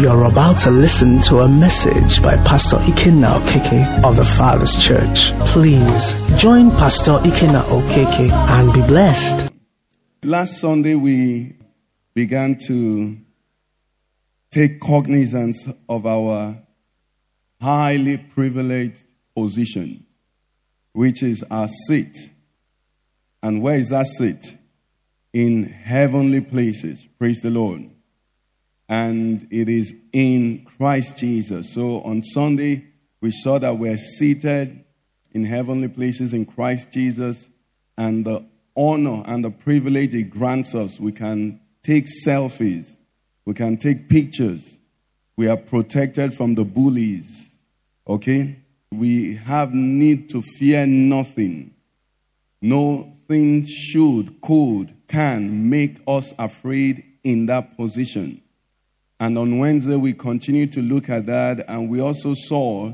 You're about to listen to a message by Pastor Ikenna Okeke of the Father's Church. Please join Pastor Ikenna Okeke and be blessed. Last Sunday we began to take cognizance of our highly privileged position, which is our seat. And where is that seat? In heavenly places. Praise the Lord. And it is in Christ Jesus. So on Sunday, we saw that we're seated in heavenly places in Christ Jesus. And the honor and the privilege it grants us, we can take selfies. We can take pictures. We are protected from the bullies. Okay? We have need to fear nothing. Nothing should, could, can make us afraid in that position. And on Wednesday, we continued to look at that, and we also saw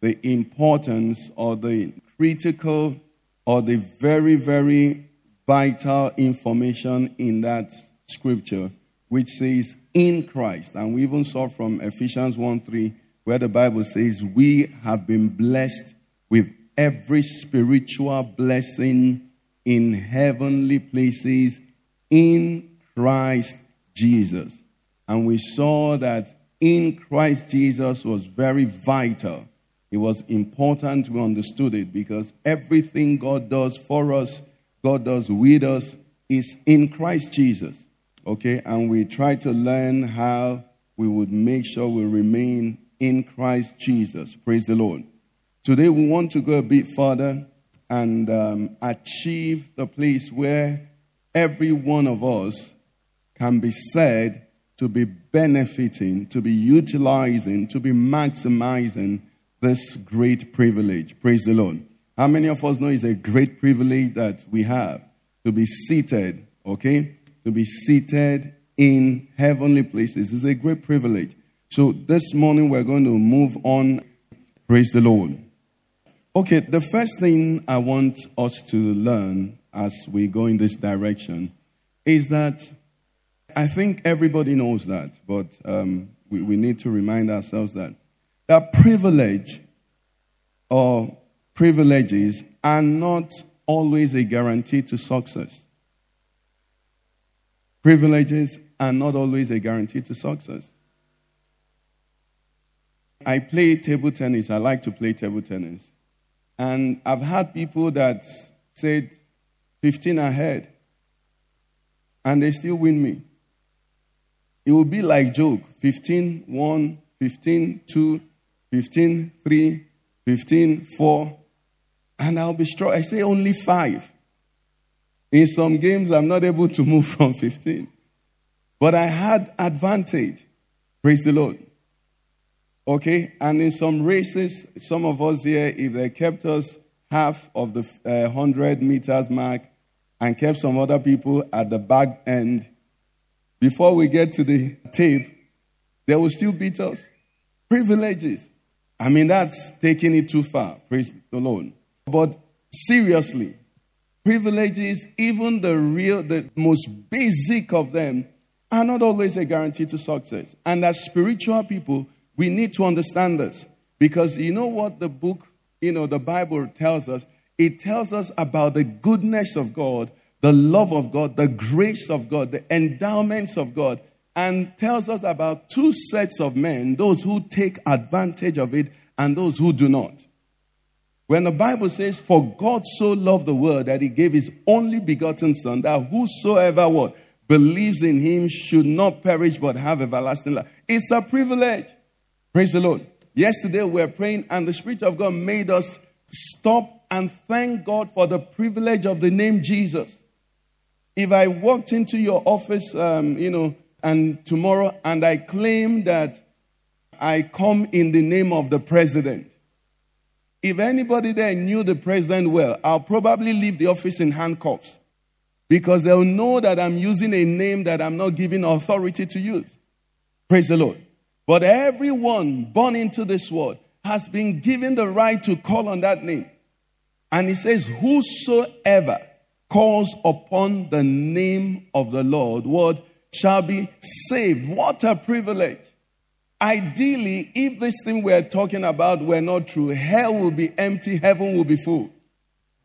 the importance or the critical or the very, very vital information in that scripture, which says, in Christ. And we even saw from Ephesians 1:3, where the Bible says, we have been blessed with every spiritual blessing in heavenly places in Christ Jesus. And we saw that in Christ Jesus was very vital. It was important we understood it, because everything God does for us, God does with us, is in Christ Jesus. Okay? And we tried to learn how we would make sure we remain in Christ Jesus. Praise the Lord. Today we want to go a bit further and achieve the place where every one of us can be said to be benefiting, to be utilizing, to be maximizing this great privilege. Praise the Lord. How many of us know it's a great privilege that we have to be seated, okay? To be seated in heavenly places. It's a great privilege. So this morning we're going to move on. Praise the Lord. Okay, the first thing I want us to learn as we go in this direction is that I think everybody knows that, but we need to remind ourselves that privilege or privileges are not always a guarantee to success. Privileges are not always a guarantee to success. I play table tennis. I like to play table tennis. And I've had people that said 15 ahead, and they still win me. It would be like joke, 15, 1, 15, 2, 15, 3, 15, 4. And I'll be strong. I say only 5. In some games, I'm not able to move from 15. But I had advantage. Praise the Lord. Okay? And in some races, some of us here, if they kept us half of the 100 meters mark and kept some other people at the back end, before we get to the tape, they will still beat us. Privileges. I mean, that's taking it too far. Praise the Lord. But seriously, privileges, even the most basic of them, are not always a guarantee to success. And as spiritual people, we need to understand this. Because you know what the book, the Bible tells us? It tells us about the goodness of God, the love of God, the grace of God, the endowments of God, and tells us about two sets of men, those who take advantage of it and those who do not. When the Bible says, for God so loved the world that he gave his only begotten son, that whosoever believes in him should not perish but have everlasting life. It's a privilege. Praise the Lord. Yesterday we were praying and the Spirit of God made us stop and thank God for the privilege of the name Jesus. If I walked into your office, and tomorrow, and I claim that I come in the name of the president, if anybody there knew the president well, I'll probably leave the office in handcuffs, because they'll know that I'm using a name that I'm not giving authority to use. Praise the Lord. But everyone born into this world has been given the right to call on that name. And he says, whosoever calls upon the name of the Lord, shall be saved. What a privilege. Ideally, if this thing we're talking about were not true, hell will be empty, heaven will be full.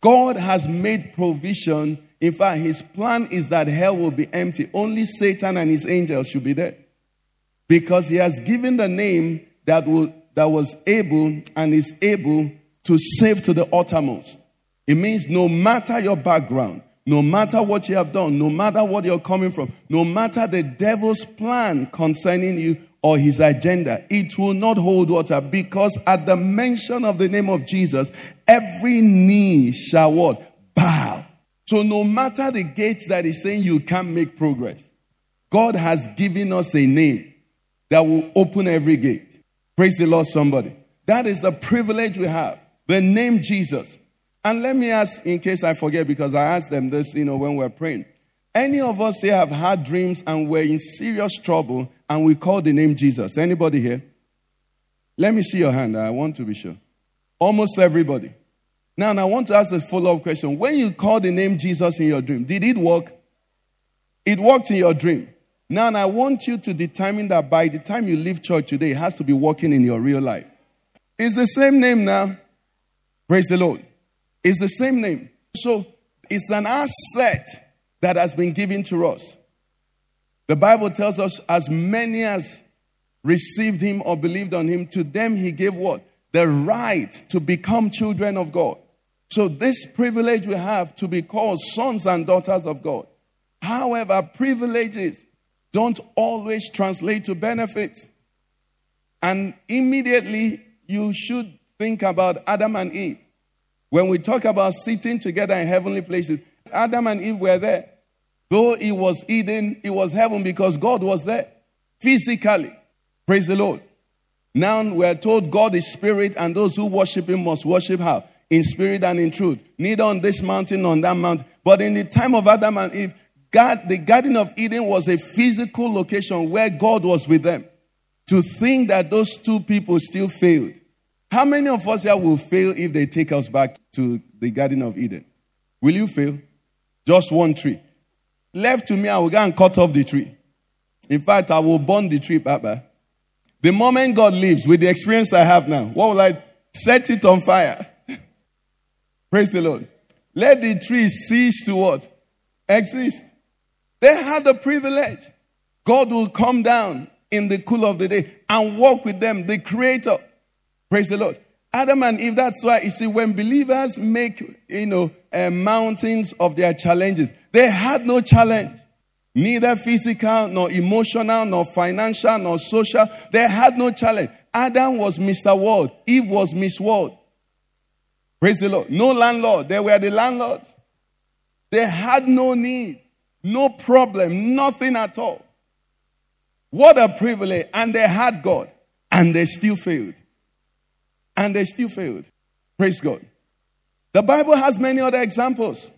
God has made provision. In fact, his plan is that hell will be empty. Only Satan and his angels should be there. Because he has given the name that was able and is able to save to the uttermost. It means no matter your background, no matter what you have done, no matter what you're coming from, no matter the devil's plan concerning you or his agenda, it will not hold water, because at the mention of the name of Jesus, every knee shall what? Bow. So no matter the gate that is saying you can't make progress, God has given us a name that will open every gate. Praise the Lord, somebody. That is the privilege we have, the name Jesus. And let me ask, in case I forget, because I asked them this, when we're praying. Any of us here have had dreams and we're in serious trouble and we call the name Jesus? Anybody here? Let me see your hand. I want to be sure. Almost everybody. Now, and I want to ask a follow-up question. When you call the name Jesus in your dream, did it work? It worked in your dream. Now, and I want you to determine that by the time you leave church today, it has to be working in your real life. It's the same name now. Praise the Lord. It's the same name. So it's an asset that has been given to us. The Bible tells us, as many as received him or believed on him, to them he gave what? The right to become children of God. So this privilege we have to be called sons and daughters of God. However, privileges don't always translate to benefits. And immediately you should think about Adam and Eve. When we talk about sitting together in heavenly places, Adam and Eve were there. Though it was Eden, it was heaven because God was there physically. Praise the Lord. Now we're told God is spirit, and those who worship him must worship how? In spirit and in truth. Neither on this mountain, nor on that mountain. But in the time of Adam and Eve, the Garden of Eden was a physical location where God was with them. To think that those two people still failed. How many of us here will fail if they take us back to the Garden of Eden? Will you fail? Just one tree. Left to me, I will go and cut off the tree. In fact, I will burn the tree, Papa. The moment God leaves, with the experience I have now, what will I set it on fire? Praise the Lord. Let the tree cease to what? Exist. They had the privilege. God will come down in the cool of the day and walk with them, the Creator. Praise the Lord. Adam and Eve, that's why, you see, when believers make, mountains of their challenges, they had no challenge. Neither physical, nor emotional, nor financial, nor social. They had no challenge. Adam was Mr. World. Eve was Miss World. Praise the Lord. No landlord. They were the landlords. They had no need, no problem, nothing at all. What a privilege. And they had God. And they still failed. Praise God. The Bible has many other examples.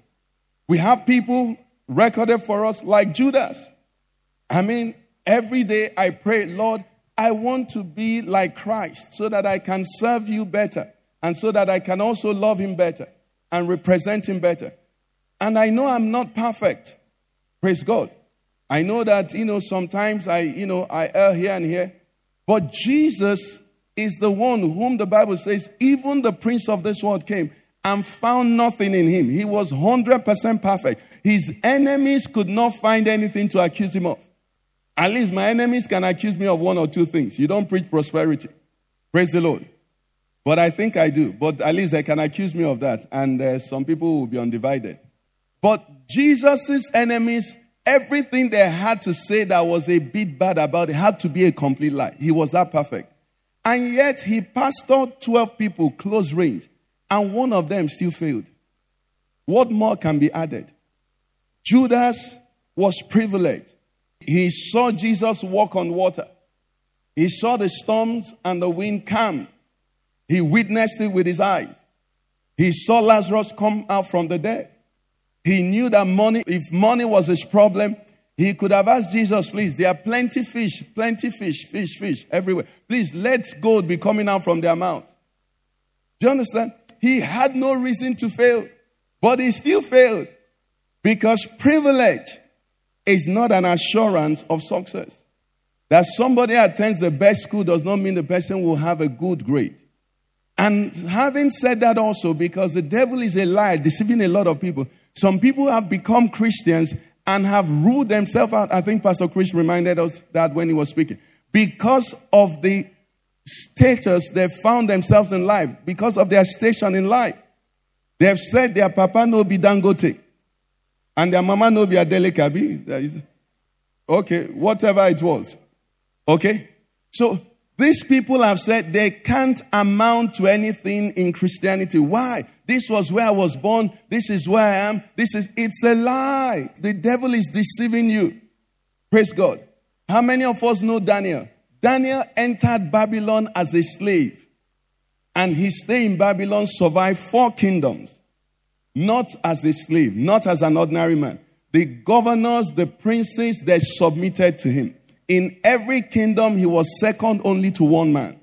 We have people recorded for us like Judas. Every day I pray, Lord, I want to be like Christ so that I can serve you better and so that I can also love him better and represent him better. And I know I'm not perfect. Praise God. I know that, sometimes I err here and here. But Jesus is the one whom the Bible says, even the prince of this world came and found nothing in him. He was 100% perfect. His enemies could not find anything to accuse him of. At least my enemies can accuse me of one or two things. You don't preach prosperity. Praise the Lord. But I think I do. But at least they can accuse me of that. And some people will be undivided. But Jesus' enemies, everything they had to say that was a bit bad about it had to be a complete lie. He was that perfect. And yet he pastored 12 people close range, and one of them still failed. What more can be added? Judas was privileged. He saw Jesus walk on water. He saw the storms and the wind calm. He witnessed it with his eyes. He saw Lazarus come out from the dead. He knew that if money was his problem, he could have asked Jesus, please, there are plenty fish everywhere. Please, let gold be coming out from their mouth. Do you understand? He had no reason to fail, but he still failed because privilege is not an assurance of success. That somebody attends the best school does not mean the person will have a good grade. And having said that also, because the devil is a liar, deceiving a lot of people. Some people have become Christians and have ruled themselves out. I think Pastor Chris reminded us that when he was speaking. Because of the status they found themselves in life, because of their station in life, they've said their papa no be Dangote and their mama no be Dele Kabi. Okay, whatever it was. Okay? So these people have said they can't amount to anything in Christianity. Why? This was where I was born. This is where I am. It's a lie. The devil is deceiving you. Praise God. How many of us know Daniel? Daniel entered Babylon as a slave. And his stay in Babylon survived 4 kingdoms. Not as a slave. Not as an ordinary man. The governors, the princes, they submitted to him. In every kingdom, he was second only to one man,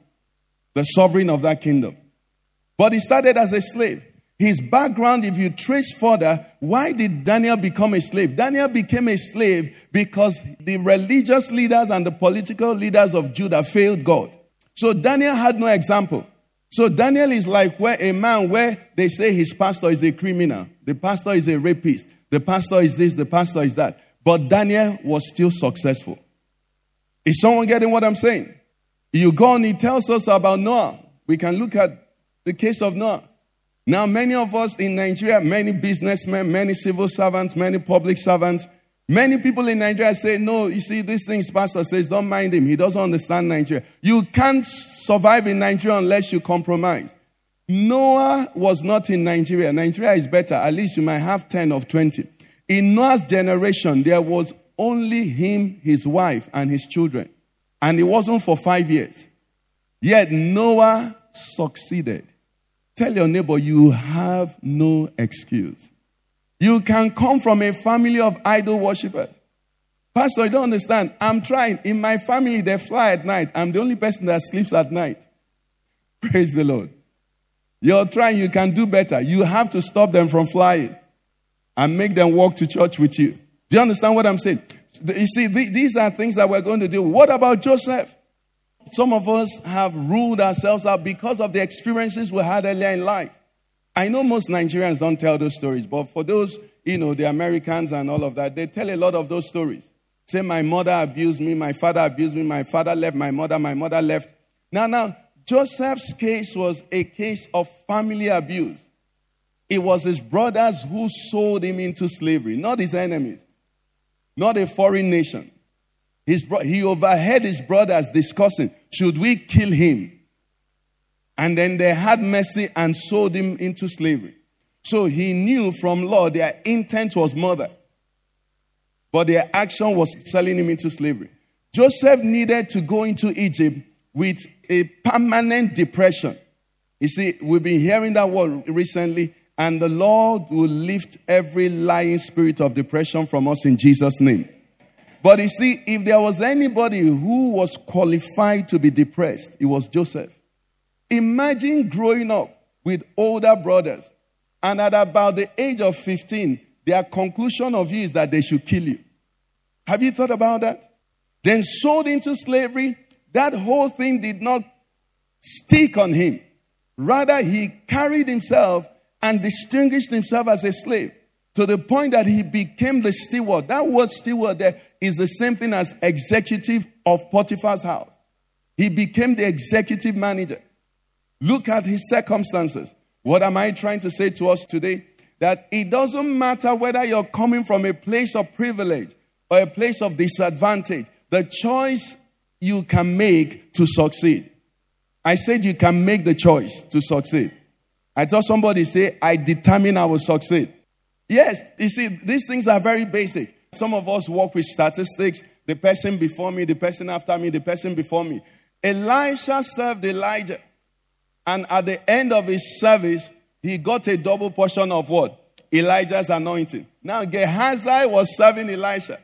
the sovereign of that kingdom. But he started as a slave. His background, if you trace further, why did Daniel become a slave? Daniel became a slave because the religious leaders and the political leaders of Judah failed God. So Daniel had no example. So Daniel is like where a man where they say his pastor is a criminal. The pastor is a rapist. The pastor is this, the pastor is that. But Daniel was still successful. Is someone getting what I'm saying? You go and he tells us about Noah. We can look at the case of Noah. Now, many of us in Nigeria, many businessmen, many civil servants, many public servants, many people in Nigeria say, no, you see, these things pastor says, don't mind him. He doesn't understand Nigeria. You can't survive in Nigeria unless you compromise. Noah was not in Nigeria. Nigeria is better. At least you might have 10 of 20. In Noah's generation, there was only him, his wife, and his children. And it wasn't for 5 years. Yet Noah succeeded. Tell your neighbor, you have no excuse. You can come from a family of idol worshippers. Pastor, you don't understand. I'm trying. In my family, they fly at night. I'm the only person that sleeps at night. Praise the Lord. You're trying. You can do better. You have to stop them from flying and make them walk to church with you. Do you understand what I'm saying? You see, these are things that we're going to do. What about Joseph? Some of us have ruled ourselves out because of the experiences we had earlier in life. I know most Nigerians don't tell those stories, but for those, the Americans and all of that, they tell a lot of those stories. Say, my mother abused me, my father abused me, my father left, my mother left. Now, Joseph's case was a case of family abuse. It was his brothers who sold him into slavery, not his enemies, not a foreign nation. He overheard his brothers discussing, should we kill him? And then they had mercy and sold him into slavery. So he knew from law their intent was murder, but their action was selling him into slavery. Joseph needed to go into Egypt with a permanent depression. You see, we've been hearing that word recently, and the Lord will lift every lying spirit of depression from us in Jesus' name. But you see, if there was anybody who was qualified to be depressed, it was Joseph. Imagine growing up with older brothers, and at about the age of 15, their conclusion of you is that they should kill you. Have you thought about that? Then sold into slavery, that whole thing did not stick on him. Rather, he carried himself and distinguished himself as a slave, to the point that he became the steward. That word steward there is the same thing as executive of Potiphar's house. He became the executive manager. Look at his circumstances. What am I trying to say to us today? That it doesn't matter whether you're coming from a place of privilege or a place of disadvantage. The choice you can make to succeed. I said you can make the choice to succeed. I saw somebody say, I determine I will succeed. Yes, you see, these things are very basic. Some of us work with statistics. The person before me, the person after me, the person before me. Elisha served Elijah. And at the end of his service, he got a double portion of what? Elijah's anointing. Now, Gehazi was serving Elisha.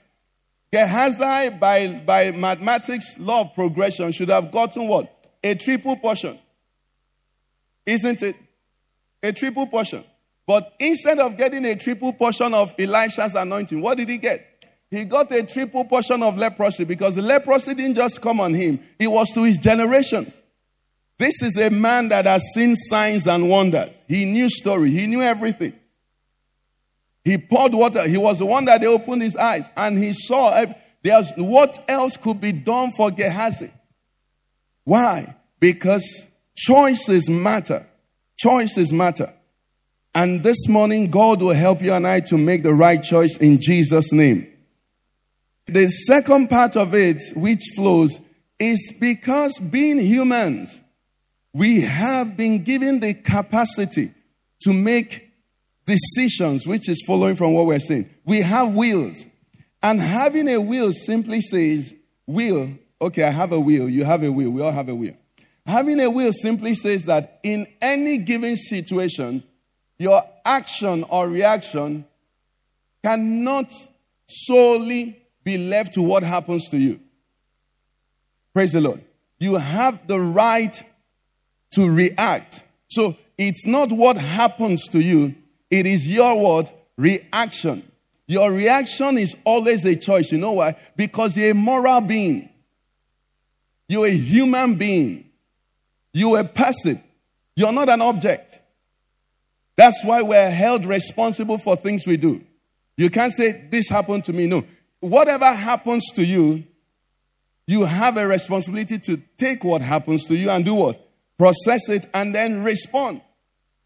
Gehazi, by mathematics, law of progression, should have gotten what? A triple portion. Isn't it? A triple portion. But instead of getting a triple portion of Elisha's anointing, what did he get? He got a triple portion of leprosy because the leprosy didn't just come on him. It was to his generations. This is a man that has seen signs and wonders. He knew story. He knew everything. He poured water. He was the one that they opened his eyes. And he saw there's what else could be done for Gehazi. Why? Because choices matter. Choices matter. And this morning, God will help you and I to make the right choice in Jesus' name. The second part of it, which flows, is because being humans, we have been given the capacity to make decisions, which is following from what we're saying. We have wills. And having a will simply says, will, okay, I have a will, you have a will, we all have a will. Having a will simply says that in any given situation, your action or reaction cannot solely be left to what happens to you. Praise the Lord. You have the right to react. So it's not what happens to you. It is your what? Reaction. Your reaction is always a choice. You know why? Because you're a moral being. You're a human being. You're a person. You're not an object. That's why we're held responsible for things we do. You can't say, this happened to me. No. Whatever happens to you, you have a responsibility to take what happens to you and do what? Process it and then respond.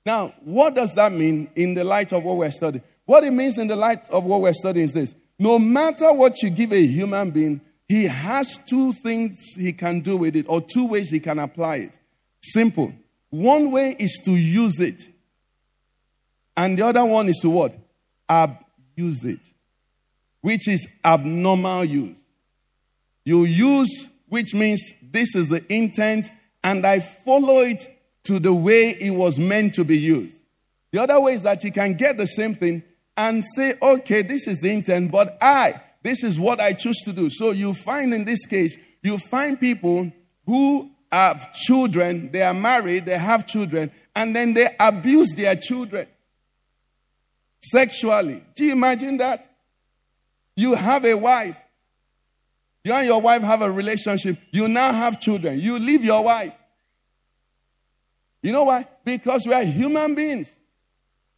Now, what does that mean in the light of what we're studying? What it means in the light of what we're studying is this. No matter what you give a human being, he has two things he can do with it or two ways he can apply it. Simple. One way is to use it. And the other one is to what? Abuse it, which is abnormal use. You use, which means this is the intent, and I follow it to the way it was meant to be used. The other way is that you can get the same thing and say, okay, this is the intent, but this is what I choose to do. So you find in this case, you find people who have children, they are married, they have children, and then they abuse their children. Sexually. Do you imagine that? You have a wife. You and your wife have a relationship. You now have children. You leave your wife. You know why? Because we are human beings.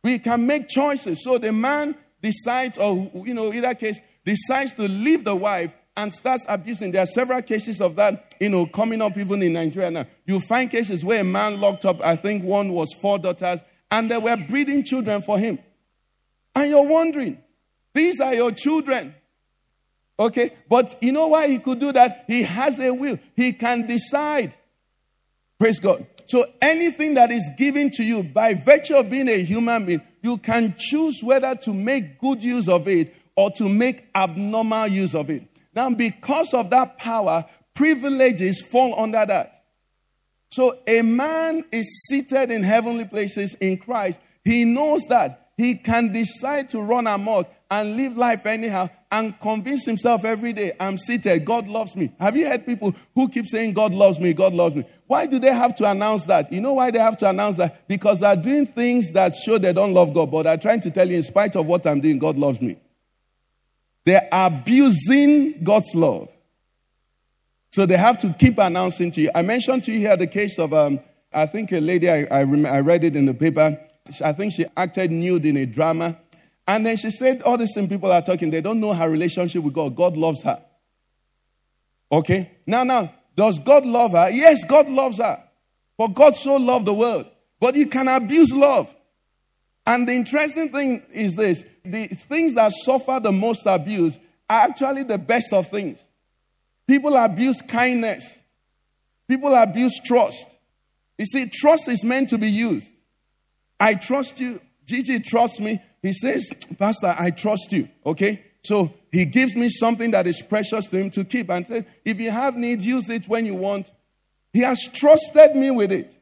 We can make choices. So the man decides, or either case, decides to leave the wife and starts abusing. There are several cases of that, coming up even in Nigeria now. You find cases where a man locked up, I think one was 4 daughters, and they were breeding children for him. And you're wondering, these are your children. Okay? But you know why he could do that? He has a will. He can decide. Praise God. So anything that is given to you by virtue of being a human being, you can choose whether to make good use of it or to make abnormal use of it. Now, because of that power, privileges fall under that. So a man is seated in heavenly places in Christ. He knows that. He can decide to run amok and live life anyhow and convince himself every day, I'm seated, God loves me. Have you heard people who keep saying, God loves me, God loves me? Why do they have to announce that? You know why they have to announce that? Because they're doing things that show they don't love God, but they're trying to tell you, in spite of what I'm doing, God loves me. They're abusing God's love. So they have to keep announcing to you. I mentioned to you here the case of, I think a lady, I read it in the paper, I think she acted nude in a drama. And then she said, all the same people are talking. They don't know her relationship with God. God loves her. Okay? Now, does God love her? Yes, God loves her. For God so loved the world. But you can abuse love. And the interesting thing is this. The things that suffer the most abuse are actually the best of things. People abuse kindness. People abuse trust. You see, trust is meant to be used. I trust you. Gigi trusts me. He says, Pastor, I trust you. Okay? So he gives me something that is precious to him to keep and says, if you have need, use it when you want. He has trusted me with it.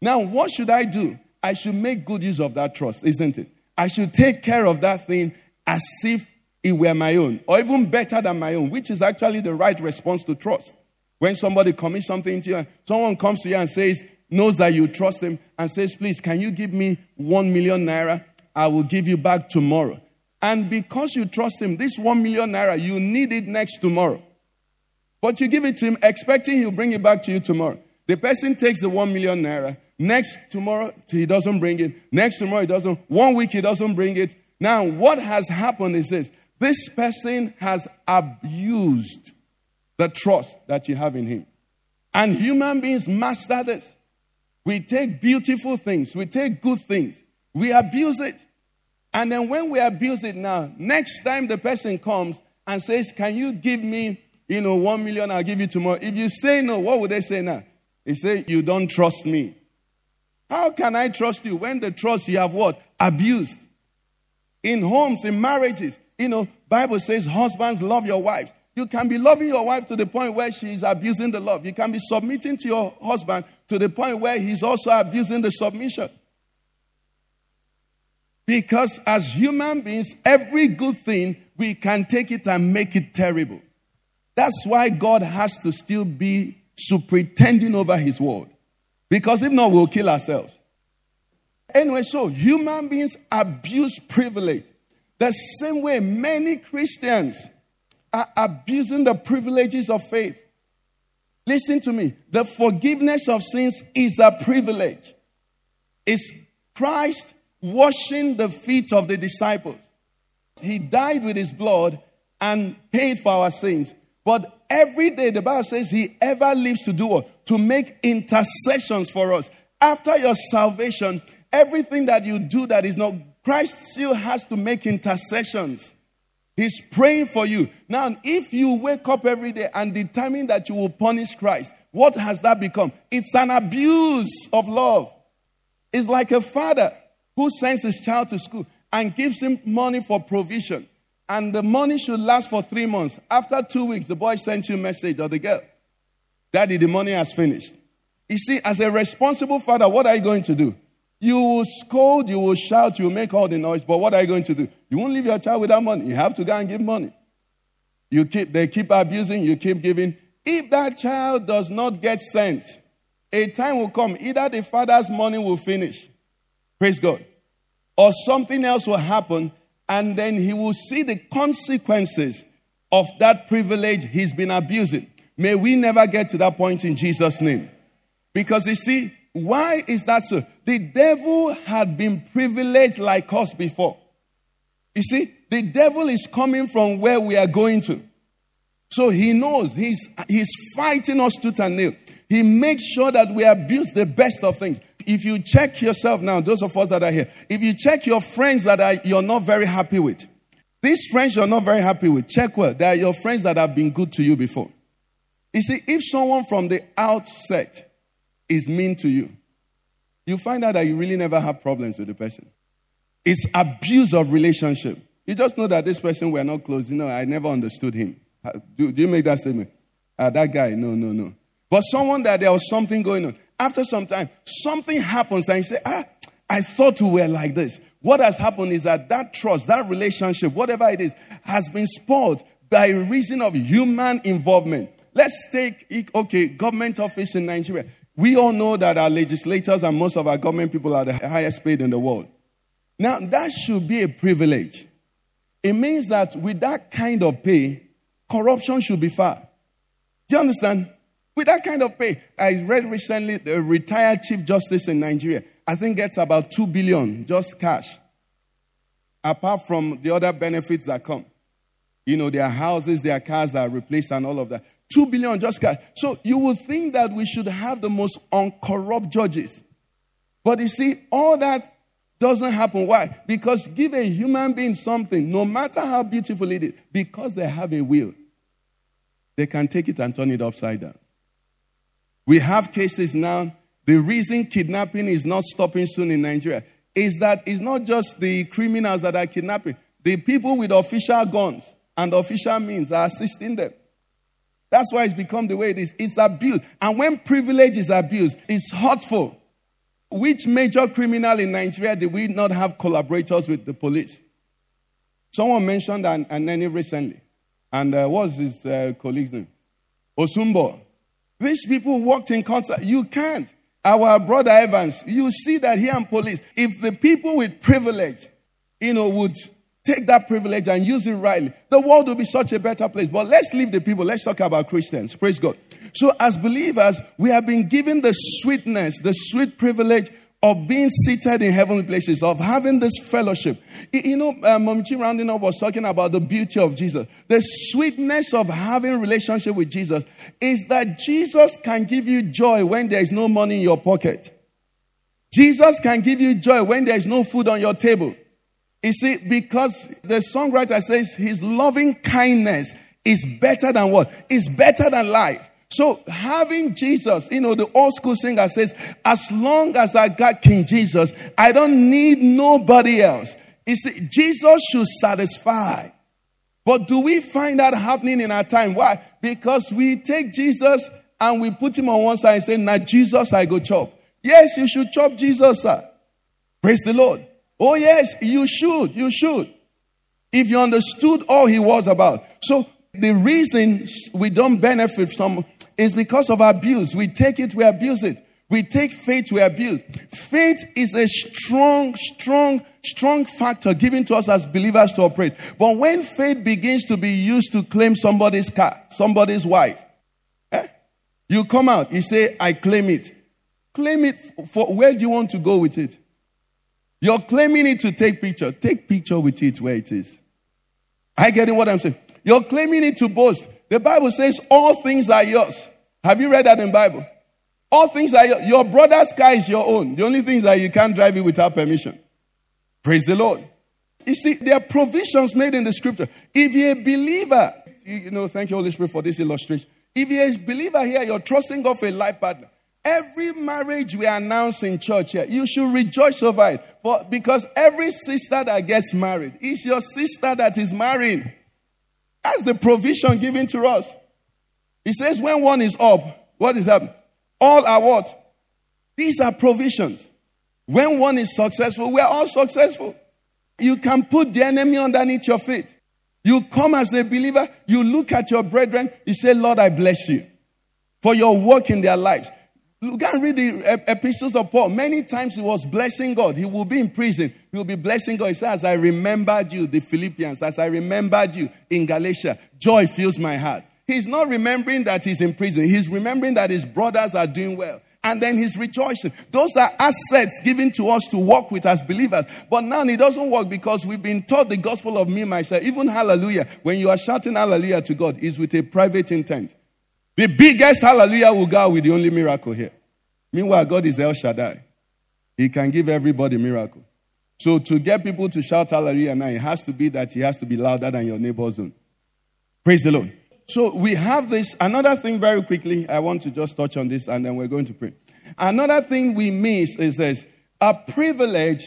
Now, what should I do? I should make good use of that trust, isn't it? I should take care of that thing as if it were my own, or even better than my own, which is actually the right response to trust. When somebody commits something to you, and someone comes to you and says, knows that you trust him and says, please, can you give me 1 million naira? I will give you back tomorrow. And because you trust him, this 1 million naira, you need it next tomorrow. But you give it to him, expecting he'll bring it back to you tomorrow. The person takes the 1 million naira. Next tomorrow, he doesn't bring it. Next tomorrow, he doesn't. 1 week, he doesn't bring it. Now, what has happened is this. This person has abused the trust that you have in him. And human beings master this. We take beautiful things. We take good things. We abuse it. And then when we abuse it now, next time the person comes and says, can you give me, 1 million, I'll give you tomorrow. If you say no, what would they say now? They say, you don't trust me. How can I trust you when the trust you have what? Abused. In homes, in marriages, Bible says husbands love your wives. You can be loving your wife to the point where she is abusing the love. You can be submitting to your husband to the point where he's also abusing the submission. Because as human beings, every good thing, we can take it and make it terrible. That's why God has to still be superintending over his word. Because if not, we'll kill ourselves. Anyway, so human beings abuse privilege. The same way many Christians are abusing the privileges of faith. Listen to me. The forgiveness of sins is a privilege. It's Christ washing the feet of the disciples. He died with his blood and paid for our sins. But every day, the Bible says, he ever lives to do what? To make intercessions for us. After your salvation, everything that you do that is not, Christ still has to make intercessions. He's praying for you. Now, if you wake up every day and determine that you will punish Christ, what has that become? It's an abuse of love. It's like a father who sends his child to school and gives him money for provision. And the money should last for 3 months. After 2 weeks, the boy sends you a message, or the girl. Daddy, the money has finished. You see, as a responsible father, what are you going to do? You will scold, you will shout, you will make all the noise, but what are you going to do? You won't leave your child without money. You have to go and give money. They keep abusing, you keep giving. If that child does not get sent, a time will come, either the father's money will finish, praise God, or something else will happen, and then he will see the consequences of that privilege he's been abusing. May we never get to that point in Jesus' name. Because you see, why is that so? The devil had been privileged like us before. You see, the devil is coming from where we are going to. So he knows he's fighting us tooth and nail. He makes sure that we abuse the best of things. If you check yourself now, those of us that are here, if you check your friends that you're not very happy with, these friends you're not very happy with, check well. They are your friends that have been good to you before. You see, if someone from the outset is mean to you, you find out that you really never have problems with the person. It's abuse of relationship. You just know that this person, we're not close. I never understood him. Do you make that statement? That guy, no. But someone that there was something going on. After some time, something happens and you say, I thought we were like this. What has happened is that trust, that relationship, whatever it is, has been spoiled by reason of human involvement. Let's take, government office in Nigeria. We all know that our legislators and most of our government people are the highest paid in the world. Now, that should be a privilege. It means that with that kind of pay, corruption should be far. Do you understand? With that kind of pay, I read recently the retired Chief Justice in Nigeria, I think gets about $2 billion just cash, apart from the other benefits that come. Their houses, their cars that are replaced and all of that. $2 billion just cash. So you would think that we should have the most uncorrupt judges. But you see, all that doesn't happen. Why? Because give a human being something, no matter how beautiful it is, because they have a will, they can take it and turn it upside down. We have cases now. The reason kidnapping is not stopping soon in Nigeria is that it's not just the criminals that are kidnapping. The people with official guns and official means are assisting them. That's why it's become the way it is. It's abused. And when privilege is abused, it's hurtful. Which major criminal in Nigeria did we not have collaborators with the police? Someone mentioned Anani recently. And what's his colleague's name? Osumbo. These people worked in concert. You can't. Our brother Evans, you see that here in police, if the people with privilege, would Take that privilege and use it rightly. The world will be such a better place. But let's leave the people. Let's talk about Christians. Praise God. So as believers, we have been given the sweetness, the sweet privilege of being seated in heavenly places, of having this fellowship. You know, Mabuchi rounding up was talking about the beauty of Jesus. The sweetness of having relationship with Jesus is that Jesus can give you joy when there is no money in your pocket. Jesus can give you joy when there is no food on your table. You see, because the songwriter says his loving kindness is better than what? It's better than life. So having Jesus, you know, the old school singer says, as long as I got King Jesus, I don't need nobody else. You see, Jesus should satisfy. But do we find that happening in our time? Why? Because we take Jesus and we put him on one side and say, now Jesus, I go chop. Yes, you should chop Jesus, sir. Praise the Lord. Oh, yes, you should. You should. If you understood all he was about. So the reason we don't benefit from is because of abuse. We take it, we abuse it. We take faith, we abuse. Faith is a strong factor given to us as believers to operate. But when faith begins to be used to claim somebody's car, somebody's wife, you come out, you say, I claim it. Claim it for where do you want to go with it? You're claiming it to take picture. Take picture with it where it is. I get it what I'm saying. You're claiming it to boast. The Bible says all things are yours. Have you read that in the Bible? All things are yours. Your brother's car is your own. The only thing is that you can't drive it without permission. Praise the Lord. You see, there are provisions made in the scripture. If you're a believer, you know, thank you Holy Spirit for this illustration. If you're a believer here, you're trusting God for a life partner. Every marriage we announce in church here, you should rejoice over it. Because every sister that gets married is your sister that is marrying. That's the provision given to us. He says when one is up, what is up? All are what? These are provisions. When one is successful, we are all successful. You can put the enemy underneath your feet. You come as a believer, you look at your brethren, you say, Lord, I bless you for your work in their lives. You can read the epistles of Paul. Many times he was blessing God. He will be in prison. He will be blessing God. He said, as I remembered you, the Philippians, as I remembered you in Galatia, joy fills my heart. He's not remembering that he's in prison. He's remembering that his brothers are doing well. And then he's rejoicing. Those are assets given to us to walk with as believers. But now it doesn't work because we've been taught the gospel of me, myself. Even hallelujah, when you are shouting hallelujah to God, is with a private intent. The biggest hallelujah will go with the only miracle here. Meanwhile, God is El Shaddai. He can give everybody miracle. So to get people to shout hallelujah now, it has to be that he has to be louder than your neighbor's own. Praise the Lord. So we have this. Another thing very quickly, I want to just touch on this and then we're going to pray. Another thing we miss is this. A privilege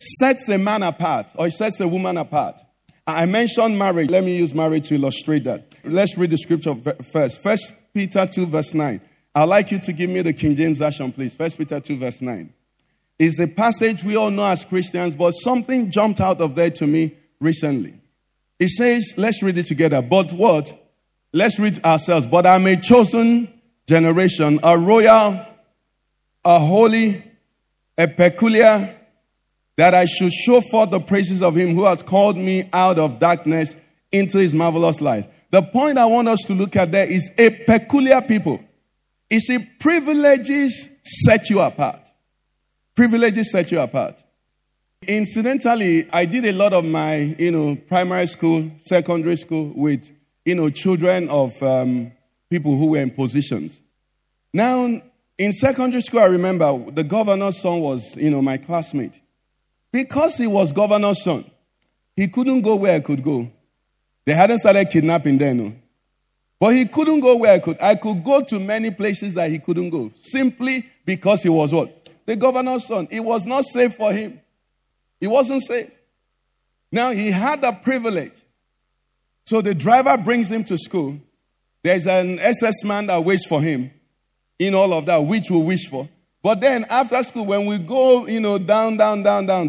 sets a man apart or it sets a woman apart. I mentioned marriage. Let me use marriage to illustrate that. Let's read the scripture first. 1 Peter 2 verse 9. I'd like you to give me the King James version, please. 1 Peter 2 verse 9. It's a passage we all know as Christians, but something jumped out of there to me recently. It says, let's read it together. But what? Let's read ourselves. But I'm a chosen generation, a royal, a holy, a peculiar, that I should show forth the praises of him who has called me out of darkness into his marvelous light. The point I want us to look at there is a peculiar people. You see, privileges set you apart. Privileges set you apart. Incidentally, I did a lot of my, primary school, secondary school with, children of people who were in positions. Now, in secondary school, I remember the governor's son was, my classmate. Because he was governor's son, he couldn't go where I could go. They hadn't started kidnapping then, no. But he couldn't go where I could. I could go to many places that he couldn't go. Simply because he was what? The governor's son. It was not safe for him. It wasn't safe. Now, he had the privilege. So the driver brings him to school. There's an SS man that waits for him in all of that, which we wish for. But then after school, when we go, down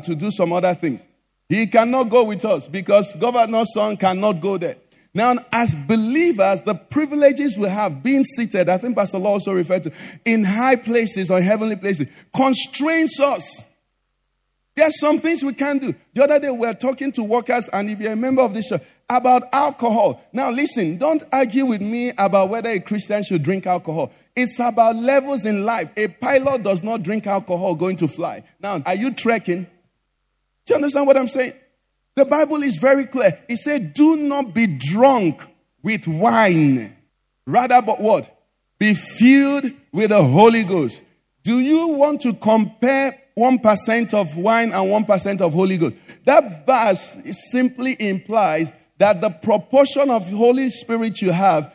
to do some other things, he cannot go with us because governor's son cannot go there. Now, as believers, the privileges we have being seated, I think Pastor Law also referred to, in high places or heavenly places, constrains us. There are some things we can't do. The other day we were talking to workers, and if you're a member of this church, about alcohol. Now listen, don't argue with me about whether a Christian should drink alcohol. It's about levels in life. A pilot does not drink alcohol going to fly. Now, are you trekking? Do you understand what I'm saying? The Bible is very clear. It said, do not be drunk with wine. Rather, but what? Be filled with the Holy Ghost. Do you want to compare 1% of wine and 1% of Holy Ghost? That verse simply implies that the proportion of Holy Spirit you have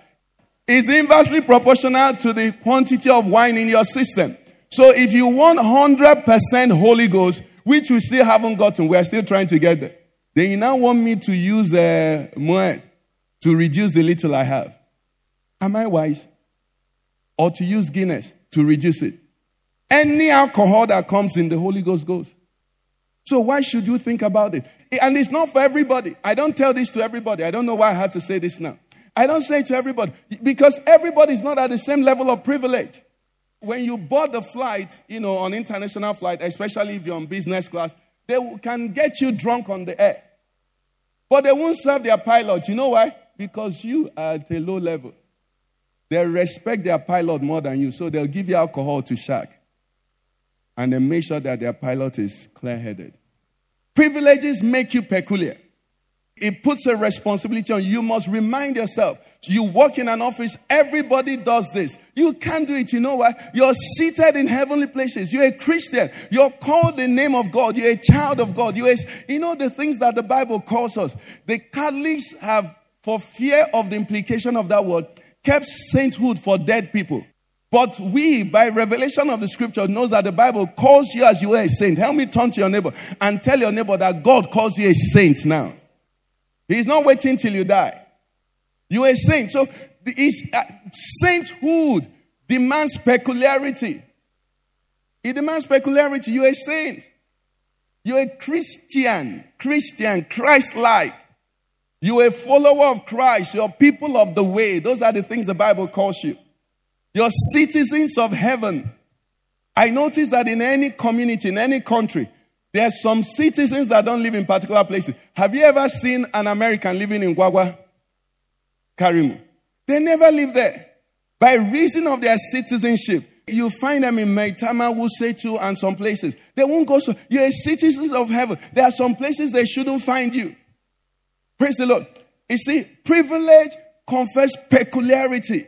is inversely proportional to the quantity of wine in your system. So if you want 100% Holy Ghost, which we still haven't gotten, we are still trying to get there, then you now want me to use moed to reduce the little I have. Am I wise? Or to use Guinness to reduce it? Any alcohol that comes in, the Holy Ghost goes. So why should you think about it? And it's not for everybody. I don't tell this to everybody. I don't know why I had to say this now. I don't say it to everybody, because everybody's not at the same level of privilege. When you board the flight, you know, on international flight, especially if you're on business class, they can get you drunk on the air. But they won't serve their pilot. You know why? Because you are at a low level. They respect their pilot more than you, so they'll give you alcohol to shag. And then make sure that their pilot is clear-headed. Privileges make you peculiar. It puts a responsibility on you. You must remind yourself. You work in an office, everybody does this. You can't do it. You know why? You're seated in heavenly places. You're a Christian. You're called the name of God. You're a child of God. You know the things that the Bible calls us. The Catholics have, for fear of the implication of that word, kept sainthood for dead people. But we, by revelation of the scripture, knows that the Bible calls you as you were a saint. Help me turn to your neighbor and tell your neighbor that God calls you a saint now. He's not waiting till you die. You're a saint. So sainthood demands peculiarity. It demands peculiarity. You're a saint. You're a Christian, Christ-like. You're a follower of Christ. You're people of the way. Those are the things the Bible calls you. You're citizens of heaven. I notice that in any community, in any country, there are some citizens that don't live in particular places. Have you ever seen an American living in Gwagwa, Karimu? They never live there. By reason of their citizenship, you find them in Maitama, Wuse too, and some places. They won't go. So you're citizens of heaven. There are some places they shouldn't find you. Praise the Lord. You see, privilege confers peculiarity.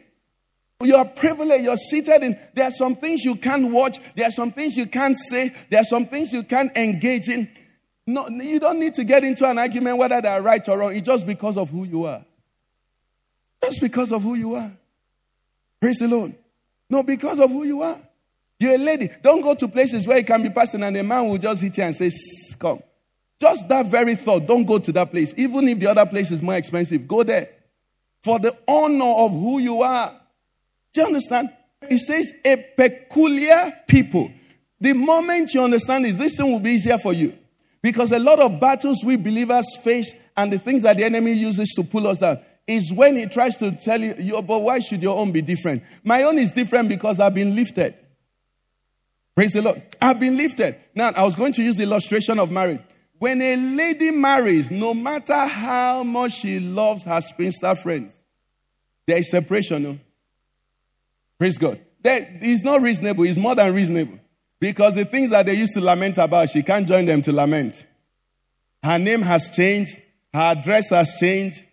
You are privileged. You're seated in. There are some things you can't watch. There are some things you can't say. There are some things you can't engage in. No, you don't need to get into an argument whether they are right or wrong. It's just because of who you are. Just because of who you are. Praise the Lord. No, because of who you are. You're a lady. Don't go to places where you can be passing and a man will just hit you and say, come. Just that very thought. Don't go to that place. Even if the other place is more expensive, go there. For the honor of who you are. Do you understand? It says a peculiar people. The moment you understand this, this thing will be easier for you. Because a lot of battles we believers face and the things that the enemy uses to pull us down is when he tries to tell you, but why should your own be different? My own is different because I've been lifted. Praise the Lord. I've been lifted. Now, I was going to use the illustration of marriage. When a lady marries, no matter how much she loves her spinster friends, there is separation, no? Praise God. It's not reasonable. It's more than reasonable. Because the things that they used to lament about, she can't join them to lament. Her name has changed. Her address has changed.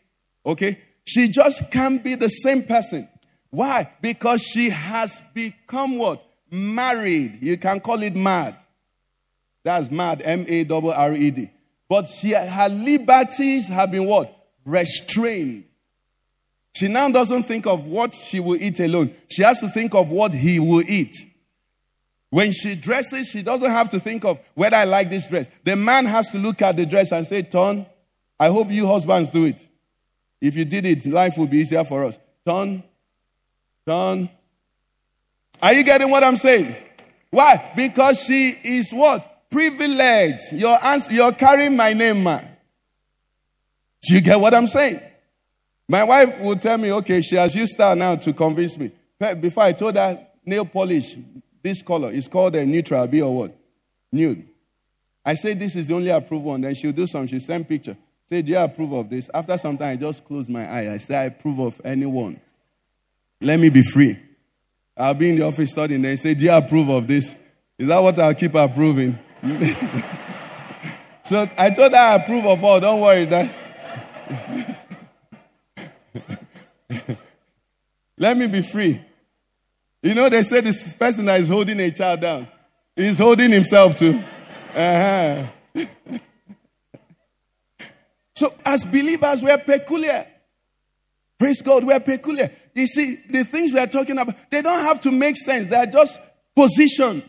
Okay? She just can't be the same person. Why? Because she has become what? Married. You can call it mad. That's mad. M-A-R-R-E-D. But her liberties have been what? Restrained. She now doesn't think of what she will eat alone. She has to think of what he will eat. When she dresses, she doesn't have to think of whether I like this dress. The man has to look at the dress and say, Ton, I hope you husbands do it. If you did it, life would be easier for us. Ton. Are you getting what I'm saying? Why? Because she is what? Privileged. You're carrying my name, man. Do you get what I'm saying? My wife will tell me, okay, she has used style now to convince me. Before I told her, nail polish, this color, it's called a neutral, be or what? Nude. I say this is the only approval, and then she'll do some. She'll send picture. Say, do you approve of this? After some time, I just close my eye. I say, I approve of anyone. Let me be free. I'll be in the office studying. They say, do you approve of this? Is that what I'll keep approving? So I told her I approve of all. Don't worry. Let me be free. You know, they say this person that is holding a child down, he's holding himself too. Uh-huh. So as believers, we are peculiar. Praise God, we are peculiar. You see, the things we are talking about, they don't have to make sense. They are just position.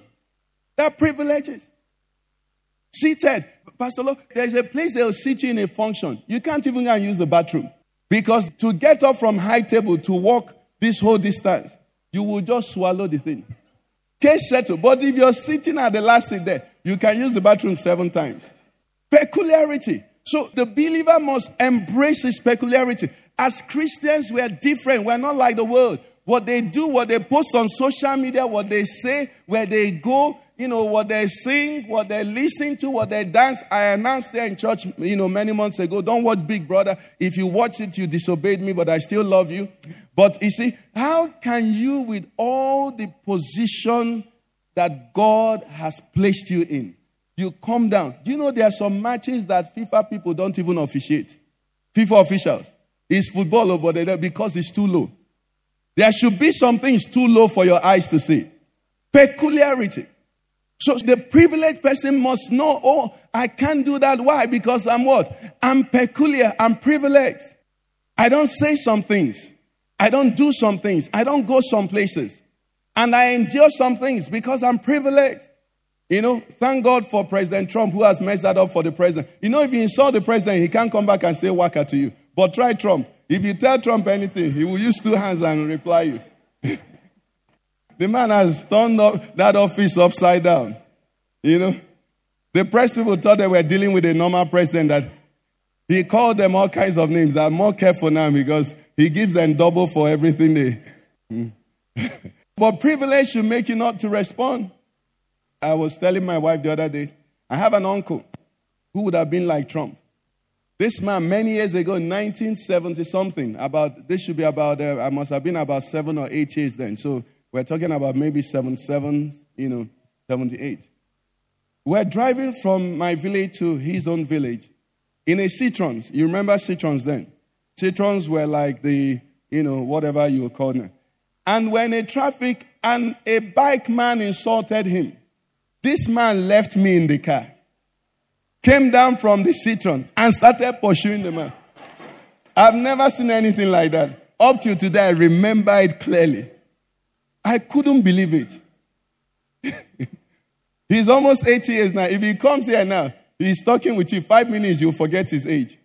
They are privileges. Seated. Pastor Lord, there is a place they will sit you in a function. You can't even go and use the bathroom. Because to get up from high table to walk this whole distance, you will just swallow the thing. Case settled. But if you're sitting at the last seat there, you can use the bathroom 7 times. Peculiarity. So the believer must embrace his peculiarity. As Christians, we are different. We are not like the world. What they do, what they post on social media, what they say, where they go, you know, what they sing, what they listen to, what they dance. I announced there in church, you know, many months ago, don't watch Big Brother. If you watch it, you disobeyed me, but I still love you. But you see, how can you, with all the position that God has placed you in, you come down? Do you know there are some matches that FIFA people don't even officiate? FIFA officials. It's football, but they don't, because it's too low. There should be some things too low for your eyes to see. Peculiarity. So the privileged person must know, oh, I can't do that. Why? Because I'm what? I'm peculiar. I'm privileged. I don't say some things. I don't do some things. I don't go some places. And I endure some things because I'm privileged. You know, thank God for President Trump, who has messed that up for the president. You know, if you insult the president, he can't come back and say waka to you. But try Trump. If you tell Trump anything, he will use 2 hands and reply you. The man has turned up that office upside down. You know, the press people thought they were dealing with a normal president, that he called them all kinds of names. They're more careful now because he gives them double for everything they... But privilege should make you not to respond. I was telling my wife the other day, I have an uncle who would have been like Trump. This man, many years ago, 1970-something, I must have been about 7 or 8 years then. So we're talking about maybe 78. We're driving from my village to his own village in a Citroen. You remember Citroens then? Citroens were like the, you know, whatever you call them. And we're in a traffic and a bike man insulted him. This man left me in the car, came down from the Citroen, and started pursuing the man. I've never seen anything like that. Up till today, I remember it clearly. I couldn't believe it. He's almost 80 years now. If he comes here now, he's talking with you 5 minutes, you'll forget his age.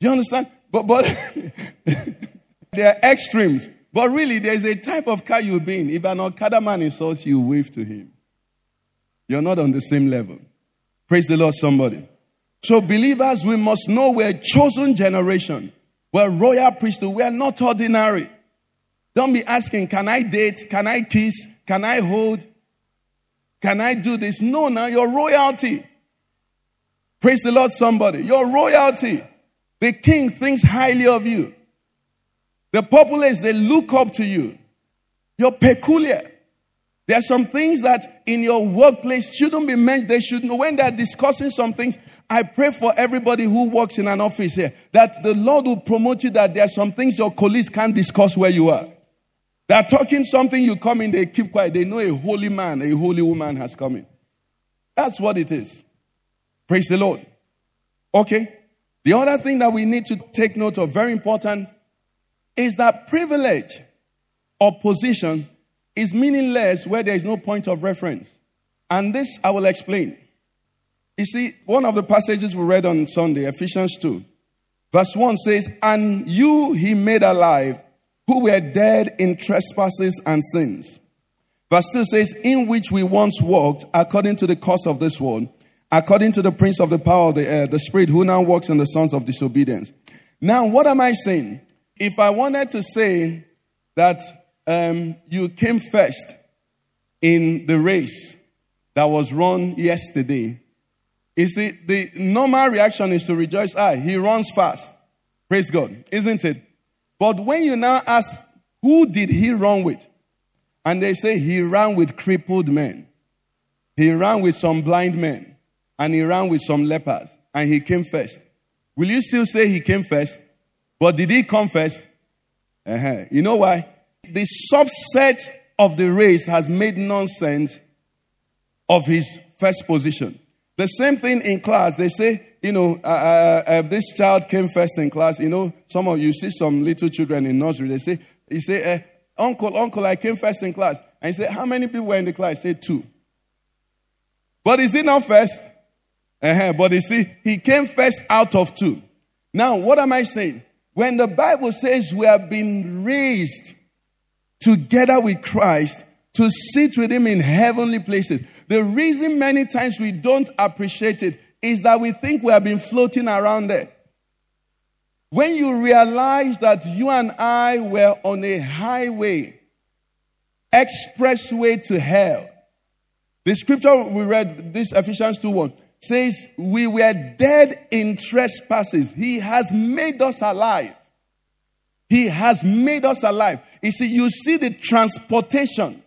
You understand? But there are extremes. But really, there's a type of car you'll be in. If an Okada man insults you, wave to him. You're not on the same level. Praise the Lord, somebody. So believers, we must know we're a chosen generation. We're a royal priesthood. We're not ordinary. Don't be asking, can I date? Can I kiss? Can I hold? Can I do this? No, now you're royalty. Praise the Lord, somebody. You're royalty. The king thinks highly of you. The populace, they look up to you. You're peculiar. There are some things that in your workplace shouldn't be mentioned. They should know when they're discussing some things. I pray for everybody who works in an office here that the Lord will promote you, that there are some things your colleagues can't discuss where you are. They're talking something, you come in, they keep quiet. They know a holy man, a holy woman has come in. That's what it is. Praise the Lord. Okay. The other thing that we need to take note of, very important, is that privilege or position is meaningless where there is no point of reference. And this I will explain. You see, one of the passages we read on Sunday, Ephesians 2, verse 1 says, and you he made alive who were dead in trespasses and sins. Verse 2 says, in which we once walked according to the course of this world, according to the prince of the power of the air, the spirit who now walks in the sons of disobedience. Now, what am I saying? If I wanted to say that you came first in the race that was run yesterday, You see, the normal reaction is to rejoice. Ah, he runs fast. Praise God, isn't it? But when you now ask, who did he run with? And they say he ran with crippled men. He ran with some blind men. And he ran with some lepers. And he came first. Will you still say he came first? But did he come first? You know why? The subset of the race has made nonsense of his first position. The same thing in class. They say, this child came first in class. You know, some of you see some little children in nursery. They say, uncle, I came first in class. And you say, how many people were in the class? Say, two. But is he not first? But you see, he came first out of two. Now, what am I saying? When the Bible says we have been raised together with Christ to sit with him in heavenly places, the reason many times we don't appreciate it is that we think we have been floating around there. When you realize that you and I were on a highway, expressway to hell, the scripture we read, this Ephesians 2:1, says we were dead in trespasses. He has made us alive. He has made us alive. You see the transportation.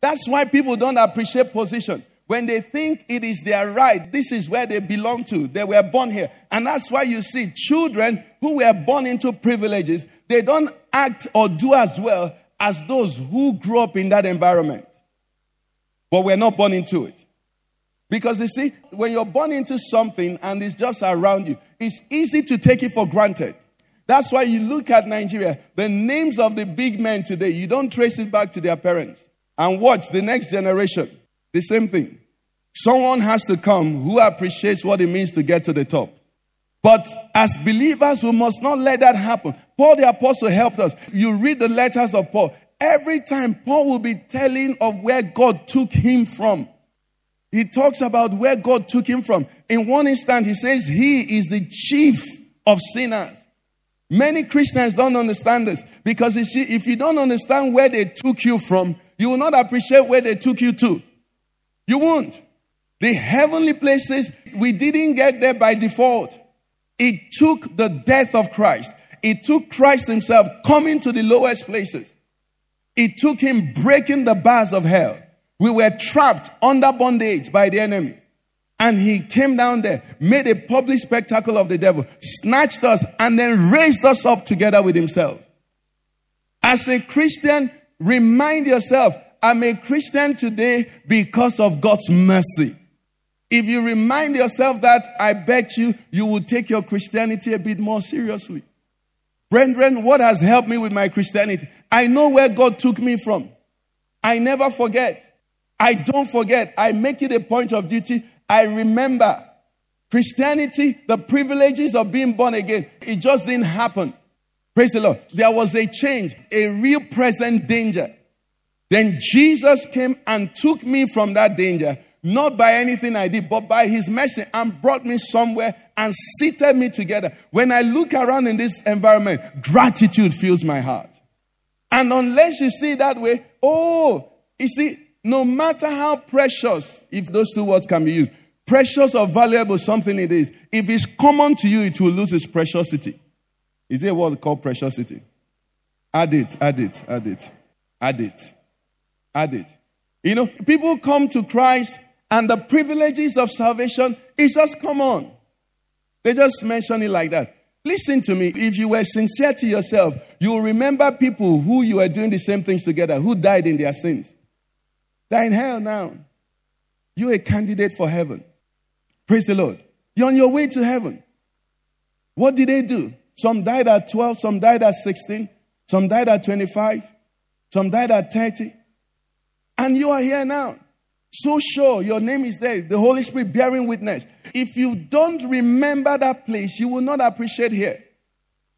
That's why people don't appreciate position. When they think it is their right, this is where they belong to. They were born here. And that's why you see children who were born into privileges, they don't act or do as well as those who grew up in that environment, but were not born into it. Because you see, when you're born into something and it's just around you, it's easy to take it for granted. That's why you look at Nigeria, the names of the big men today, you don't trace it back to their parents. And watch the next generation, the same thing. Someone has to come who appreciates what it means to get to the top. But as believers, we must not let that happen. Paul the Apostle helped us. You read the letters of Paul. Every time Paul will be telling of where God took him from. He talks about where God took him from. In one instant, he says he is the chief of sinners. Many Christians don't understand this because you see, if you don't understand where they took you from, you will not appreciate where they took you to. You won't. The heavenly places, we didn't get there by default. It took the death of Christ. It took Christ himself coming to the lowest places. It took him breaking the bars of hell. We were trapped under bondage by the enemy. And he came down there, made a public spectacle of the devil, snatched us, and then raised us up together with himself. As a Christian, remind yourself, I'm a Christian today because of God's mercy. If you remind yourself that, I bet you will take your Christianity a bit more seriously. Brethren, what has helped me with my Christianity? I know where God took me from. I never forget. I don't forget. I make it a point of duty. I remember. Christianity, the privileges of being born again, it just didn't happen. Praise the Lord. There was a change, a real present danger. Then Jesus came and took me from that danger, not by anything I did, but by his mercy, and brought me somewhere and seated me together. When I look around in this environment, gratitude fills my heart. And unless you see it that way, no matter how precious, if those two words can be used, precious or valuable something it is, if it's common to you, it will lose its preciosity. Is there a word called preciosity? Add it. You know, people come to Christ and the privileges of salvation is just common. They just mention it like that. Listen to me. If you were sincere to yourself, you will remember people who you were doing the same things together, who died in their sins. They're in hell now. You're a candidate for heaven. Praise the Lord. You're on your way to heaven. What did they do? Some died at 12, some died at 16, some died at 25, some died at 30. And you are here now. So sure, your name is there. The Holy Spirit bearing witness. If you don't remember that place, you will not appreciate here.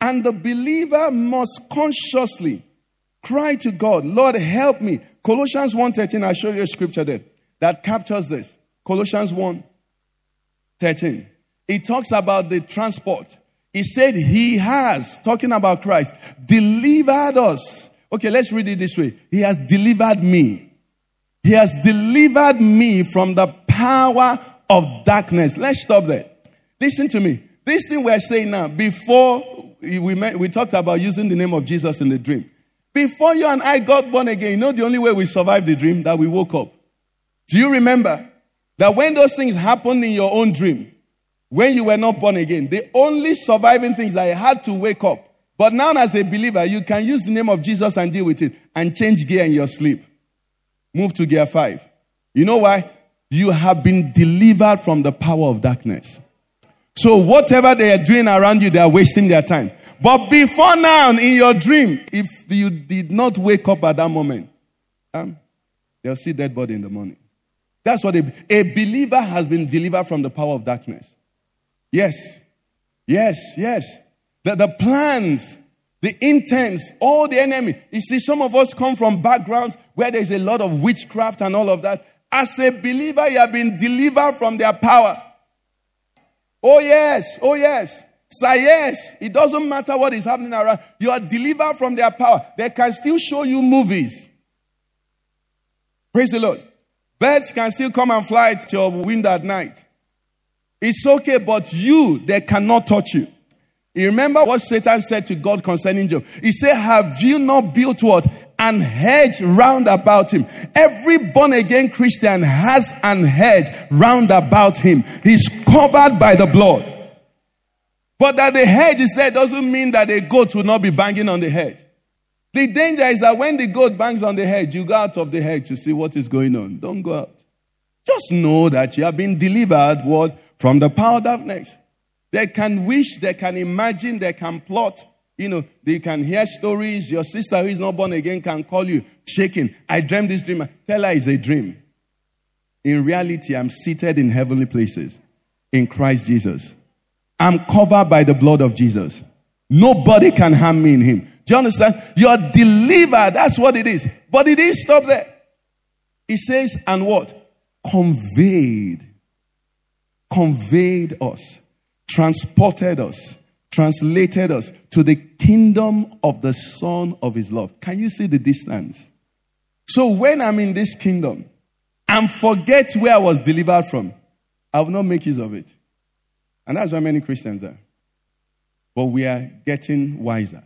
And the believer must consciously cry to God, Lord, help me. Colossians 1:13, I'll show you a scripture there that captures this. Colossians 1:13. It talks about the transport. It said he has, talking about Christ, delivered us. Okay, let's read it this way. He has delivered me. He has delivered me from the power of darkness. Let's stop there. Listen to me. This thing we're saying now, before we talked about using the name of Jesus in the dream. Before you and I got born again, you know the only way we survived the dream? That we woke up. Do you remember that when those things happened in your own dream, when you were not born again, the only surviving things that you had to wake up. But now as a believer, you can use the name of Jesus and deal with it and change gear in your sleep. Move to gear 5. You know why? You have been delivered from the power of darkness. So whatever they are doing around you, they are wasting their time. But before now, in your dream, if you did not wake up at that moment, they'll see dead body in the morning. That's what a believer has been delivered from the power of darkness. Yes. The plans, the intents, all the enemy. You see, some of us come from backgrounds where there's a lot of witchcraft and all of that. As a believer, you have been delivered from their power. Oh yes. Say yes. It doesn't matter what is happening around. You are delivered from their power. They can still show you movies. Praise the Lord. Birds can still come and fly to your window at night. It's okay, but you, they cannot touch you. You remember what Satan said to God concerning Job? He said, have you not built what? An hedge round about him. Every born-again Christian has an hedge round about him. He's covered by the blood. But that the hedge is there doesn't mean that a goat will not be banging on the hedge. The danger is that when the goat bangs on the hedge, you go out of the hedge to see what is going on. Don't go out. Just know that you have been delivered what? From the power of darkness. They can wish, they can imagine, they can plot. You know, they can hear stories. Your sister who is not born again can call you shaking. I dreamed this dream. Tell her it's a dream. In reality, I'm seated in heavenly places in Christ Jesus. I'm covered by the blood of Jesus. Nobody can harm me in him. Do you understand? You're delivered. That's what it is. But it didn't stop there. It says, and what? Conveyed us. Transported us, translated us to the kingdom of the Son of his love. Can you see the distance? So when I'm in this kingdom and forget where I was delivered from, I will not make use of it. And that's why many Christians are. But we are getting wiser.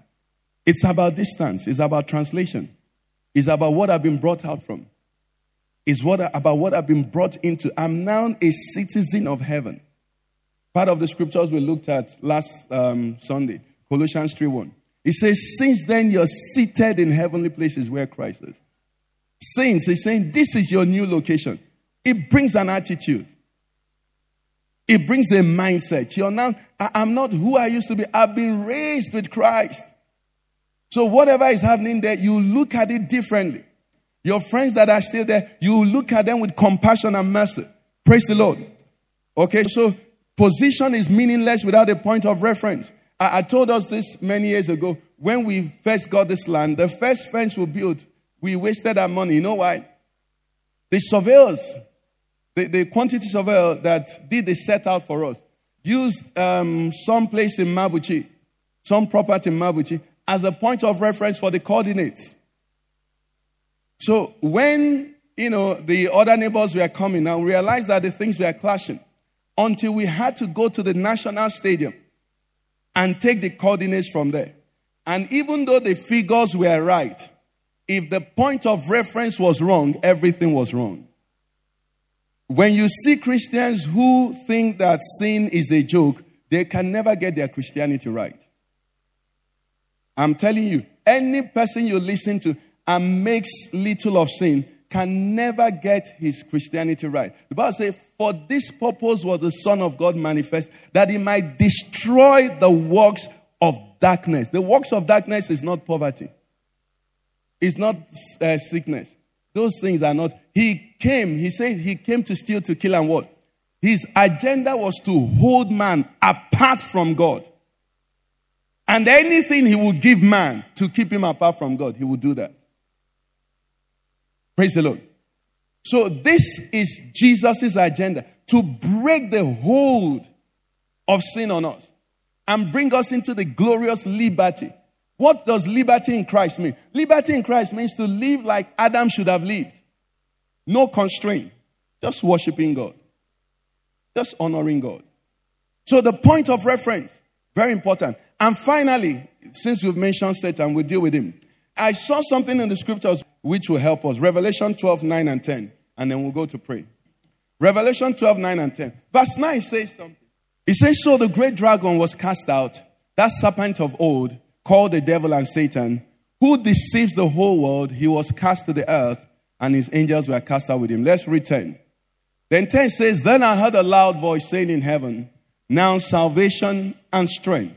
It's about distance. It's about translation. It's about what I've been brought out from. It's about what I've been brought into. I'm now a citizen of heaven. Part of the scriptures we looked at last Sunday, Colossians 3:1. It says, since then you're seated in heavenly places where Christ is. Saints, he's saying, this is your new location. It brings an attitude. It brings a mindset. You're now, I'm not who I used to be. I've been raised with Christ. So whatever is happening there, you look at it differently. Your friends that are still there, you look at them with compassion and mercy. Praise the Lord. Okay, so position is meaningless without a point of reference. I told us this many years ago. When we first got this land, the first fence we built, we wasted our money. You know why? The surveyors, the quantity surveyor that did the set out for us, used some place in Mabuchi, some property in Mabuchi, as a point of reference for the coordinates. So when, the other neighbors were coming, I realized that the things were clashing. Until we had to go to the national stadium and take the coordinates from there. And even though the figures were right, if the point of reference was wrong, everything was wrong. When you see Christians who think that sin is a joke, they can never get their Christianity right. I'm telling you, any person you listen to and makes little of sin can never get his Christianity right. The Bible says, for this purpose was the Son of God manifest, that he might destroy the works of darkness. The works of darkness is not poverty. It's not sickness. Those things are not. He came, he said he came to steal, to kill, and what? His agenda was to hold man apart from God. And anything he would give man to keep him apart from God, he would do that. Praise the Lord. So this is Jesus' agenda, to break the hold of sin on us and bring us into the glorious liberty. What does liberty in Christ mean? Liberty in Christ means to live like Adam should have lived. No constraint, just worshiping God. Just honoring God. So the point of reference, very important. And finally, since we've mentioned Satan, we'll deal with him. I saw something in the scriptures which will help us. Revelation 12, 9 and 10. And then we'll go to pray. Revelation 12, 9 and 10. Verse 9 says something. It says, so the great dragon was cast out, that serpent of old, called the devil and Satan, who deceives the whole world. He was cast to the earth, and his angels were cast out with him. Let's read 10. Then 10 says, then I heard a loud voice saying in heaven, now salvation and strength,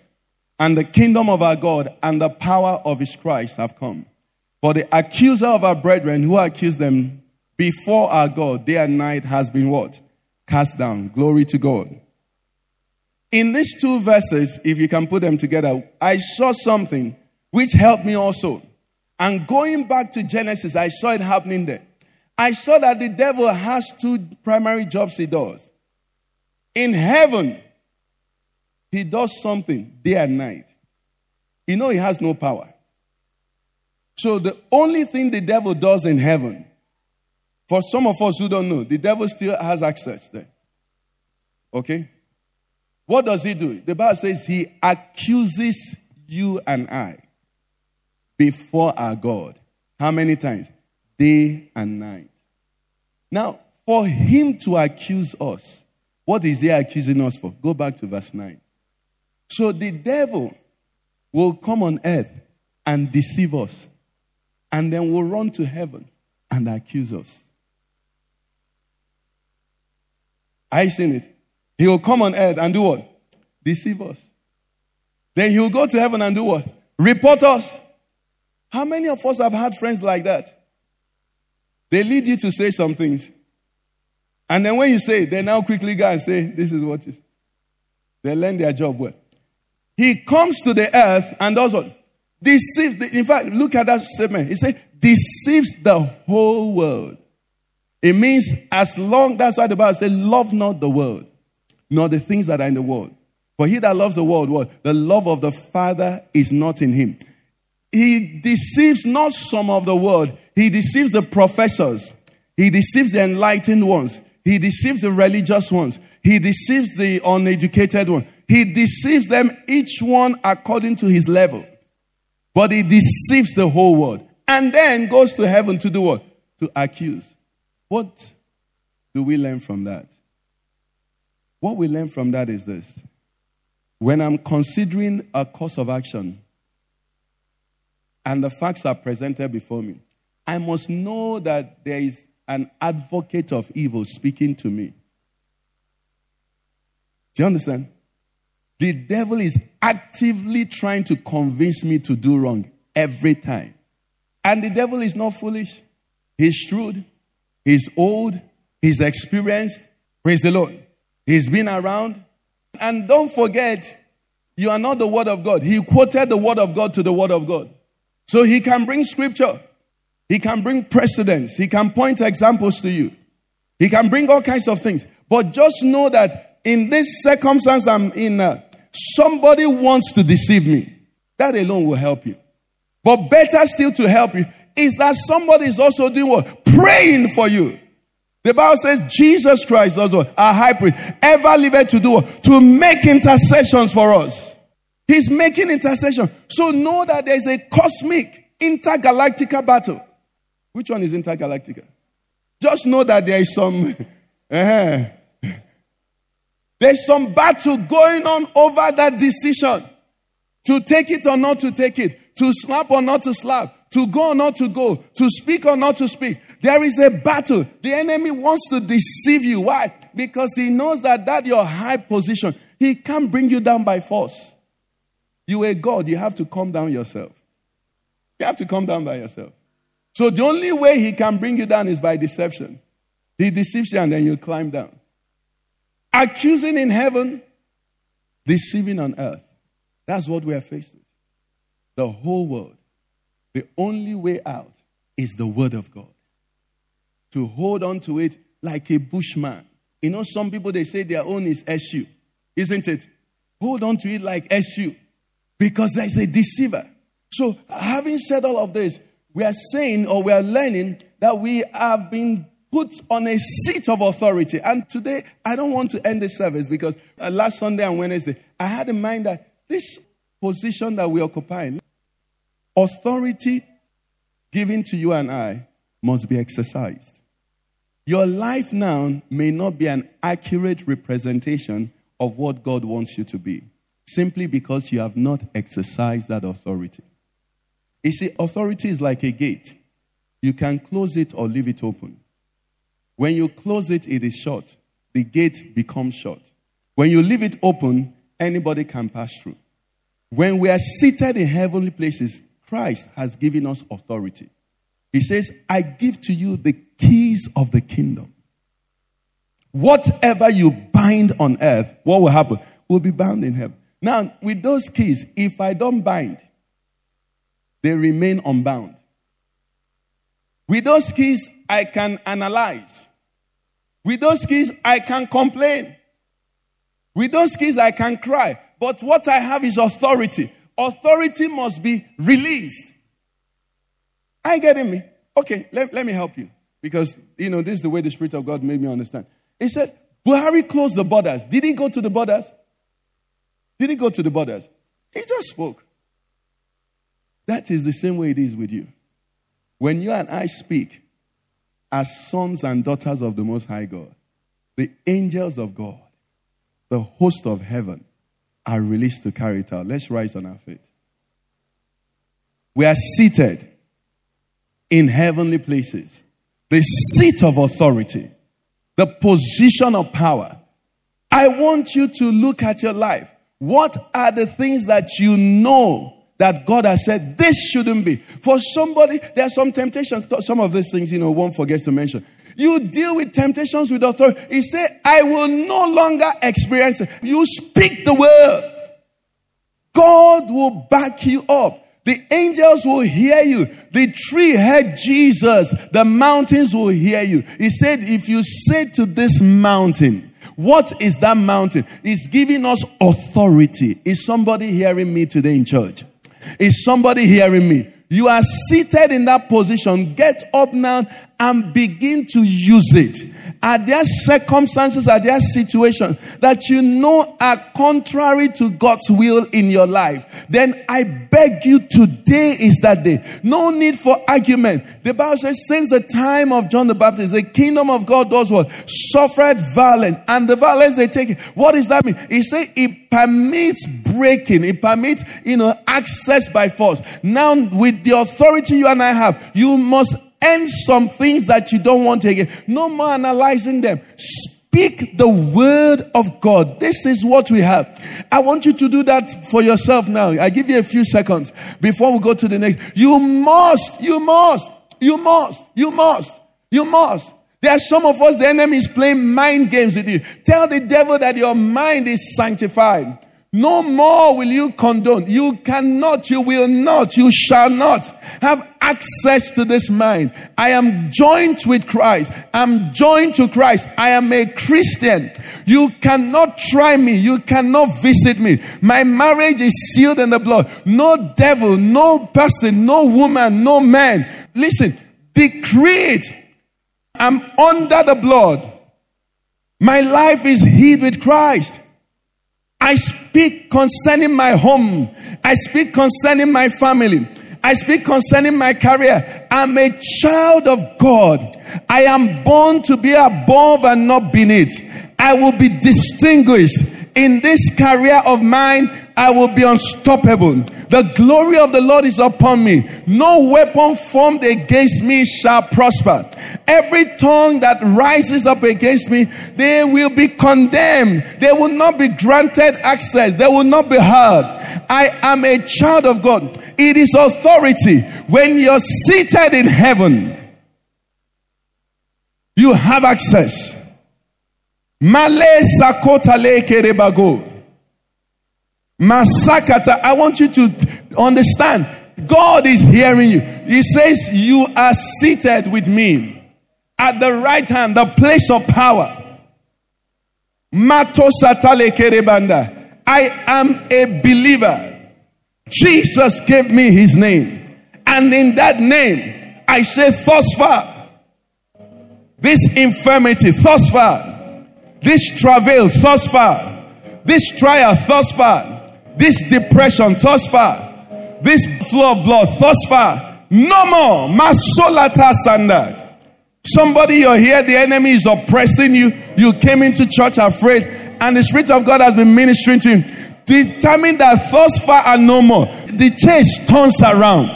and the kingdom of our God and the power of his Christ have come. For the accuser of our brethren who accused them before our God day and night has been what? Cast down. Glory to God. In these two verses, if you can put them together, I saw something which helped me also. And going back to Genesis, I saw it happening there. I saw that the devil has two primary jobs he does. In heaven, he does something day and night. You know he has no power. So the only thing the devil does in heaven, for some of us who don't know, the devil still has access there. Okay? What does he do? The Bible says he accuses you and I before our God. How many times? Day and night. Now, for him to accuse us, what is he accusing us for? Go back to verse 9. So the devil will come on earth and deceive us, and then will run to heaven and accuse us. Are you seeing it? He will come on earth and do what? Deceive us. Then he will go to heaven and do what? Report us. How many of us have had friends like that? They lead you to say some things. And then when you say it, they now quickly go and say, this is what it is. They learn their job well. He comes to the earth and does what? Deceives. In fact, look at that statement. It says, deceives the whole world. It means as long, that's why the Bible says, love not the world, nor the things that are in the world. For he that loves the world, what? The love of the Father is not in him. He deceives not some of the world. He deceives the professors. He deceives the enlightened ones. He deceives the religious ones. He deceives the uneducated ones. He deceives them, each one according to his level. But he deceives the whole world. And then goes to heaven to do what? To accuse. What do we learn from that? What we learn from that is this. When I'm considering a course of action, and the facts are presented before me, I must know that there is an advocate of evil speaking to me. Do you understand? The devil is actively trying to convince me to do wrong every time. And the devil is not foolish. He's shrewd. He's old. He's experienced. Praise the Lord. He's been around. And don't forget, you are not the word of God. He quoted the word of God to the word of God. So he can bring scripture. He can bring precedents. He can point examples to you. He can bring all kinds of things. But just know that in this circumstance I'm in, somebody wants to deceive me. That alone will help you. But better still to help you is that somebody is also doing what? Praying for you. The Bible says Jesus Christ also, our high priest, ever liveth to do what? To make intercessions for us. He's making intercession. So know that there's a cosmic intergalactical battle. Which one is intergalactical? Just know that there is some... There's some battle going on over that decision. To take it or not to take it. To slap or not to slap. To go or not to go. To speak or not to speak. There is a battle. The enemy wants to deceive you. Why? Because he knows that your high position, he can't bring you down by force. You are God. You have to come down yourself. You have to come down by yourself. So the only way he can bring you down is by deception. He deceives you and then you climb down. Accusing in heaven, deceiving on earth. That's what we are faced with. The whole world. The only way out is the word of God. To hold on to it like a bushman. You know, some people, they say their own is SU. Isn't it? Hold on to it like SU. Because there's a deceiver. So having said all of this, we are saying or we are learning that we have been put on a seat of authority. And today, I don't want to end this service because last Sunday and Wednesday, I had in mind that this position that we occupy, authority given to you and I, must be exercised. Your life now may not be an accurate representation of what God wants you to be, simply because you have not exercised that authority. You see, authority is like a gate. You can close it or leave it open. When you close it, it is shut. The gate becomes shut. When you leave it open, anybody can pass through. When we are seated in heavenly places, Christ has given us authority. He says, I give to you the keys of the kingdom. Whatever you bind on earth, what will happen? Will be bound in heaven. Now, with those keys, if I don't bind, they remain unbound. With those keys, I can analyze. With those keys, I can complain. With those keys, I can cry. But what I have is authority. Authority must be released. Are you getting me? Okay, let me help you. Because, this is the way the Spirit of God made me understand. He said, Buhari closed the borders. Did he go to the borders? He just spoke. That is the same way it is with you. When you and I speak as sons and daughters of the Most High God, the angels of God, the host of heaven, are released to carry it out. Let's rise on our feet. We are seated in heavenly places. The seat of authority. The position of power. I want you to look at your life. What are the things that you know that God has said this shouldn't be? For somebody, there are some temptations. Some of these things, one forgets to mention. You deal with temptations with authority. He said, I will no longer experience it. You speak the word. God will back you up. The angels will hear you. The tree heard Jesus. The mountains will hear you. He said, if you say to this mountain, what is that mountain? It's giving us authority. Is somebody hearing me today in church? Is somebody hearing me? You are seated in that position. Get up now and begin to use it. Are there circumstances, are there situations that you know are contrary to God's will in your life? Then I beg you, today is that day. No need for argument. The Bible says, since the time of John the Baptist, the kingdom of God does what? Suffered violence. And the violence they take it. What does that mean? He said it permits breaking. It permits, access by force. Now, with the authority you and I have, you must end some things that you don't want again. No more analyzing them. Speak the word of God. This is what we have. I want you to do that for yourself now. I give you a few seconds before we go to the next. You must. There are some of us, the enemy is playing mind games with you. Tell the devil that your mind is sanctified. No more will you condone. You cannot, you will not, you shall not have access to this mind. I am joined with Christ. I'm joined to Christ. I am a Christian. You cannot try me. You cannot visit me. My marriage is sealed in the blood. No devil, no person, no woman, no man. Listen, decree it. I'm under the blood. My life is hid with Christ. I speak concerning my home. I speak concerning my family. I speak concerning my career. I'm a child of God. I am born to be above and not beneath. I will be distinguished. In this career of mine, I will be unstoppable. The glory of the Lord is upon me. No weapon formed against me shall prosper. Every tongue that rises up against me, they will be condemned. They will not be granted access. They will not be heard. I am a child of God. It is authority. When you're seated in heaven, you have access. Masakata. I want you to understand. God is hearing you. He says, you are seated with me at the right hand, the place of power. I am a believer. Jesus gave me his name. And in that name, I say, thus far, This infirmity, thus far. This travail, thus far. This trial, thus far. This depression, thus far. This flow of blood, thus far. No more. Masolata sanda. Somebody, you're here, the enemy is oppressing you. You came into church afraid, and the Spirit of God has been ministering to you. Determine that thus far and no more. The chase turns around.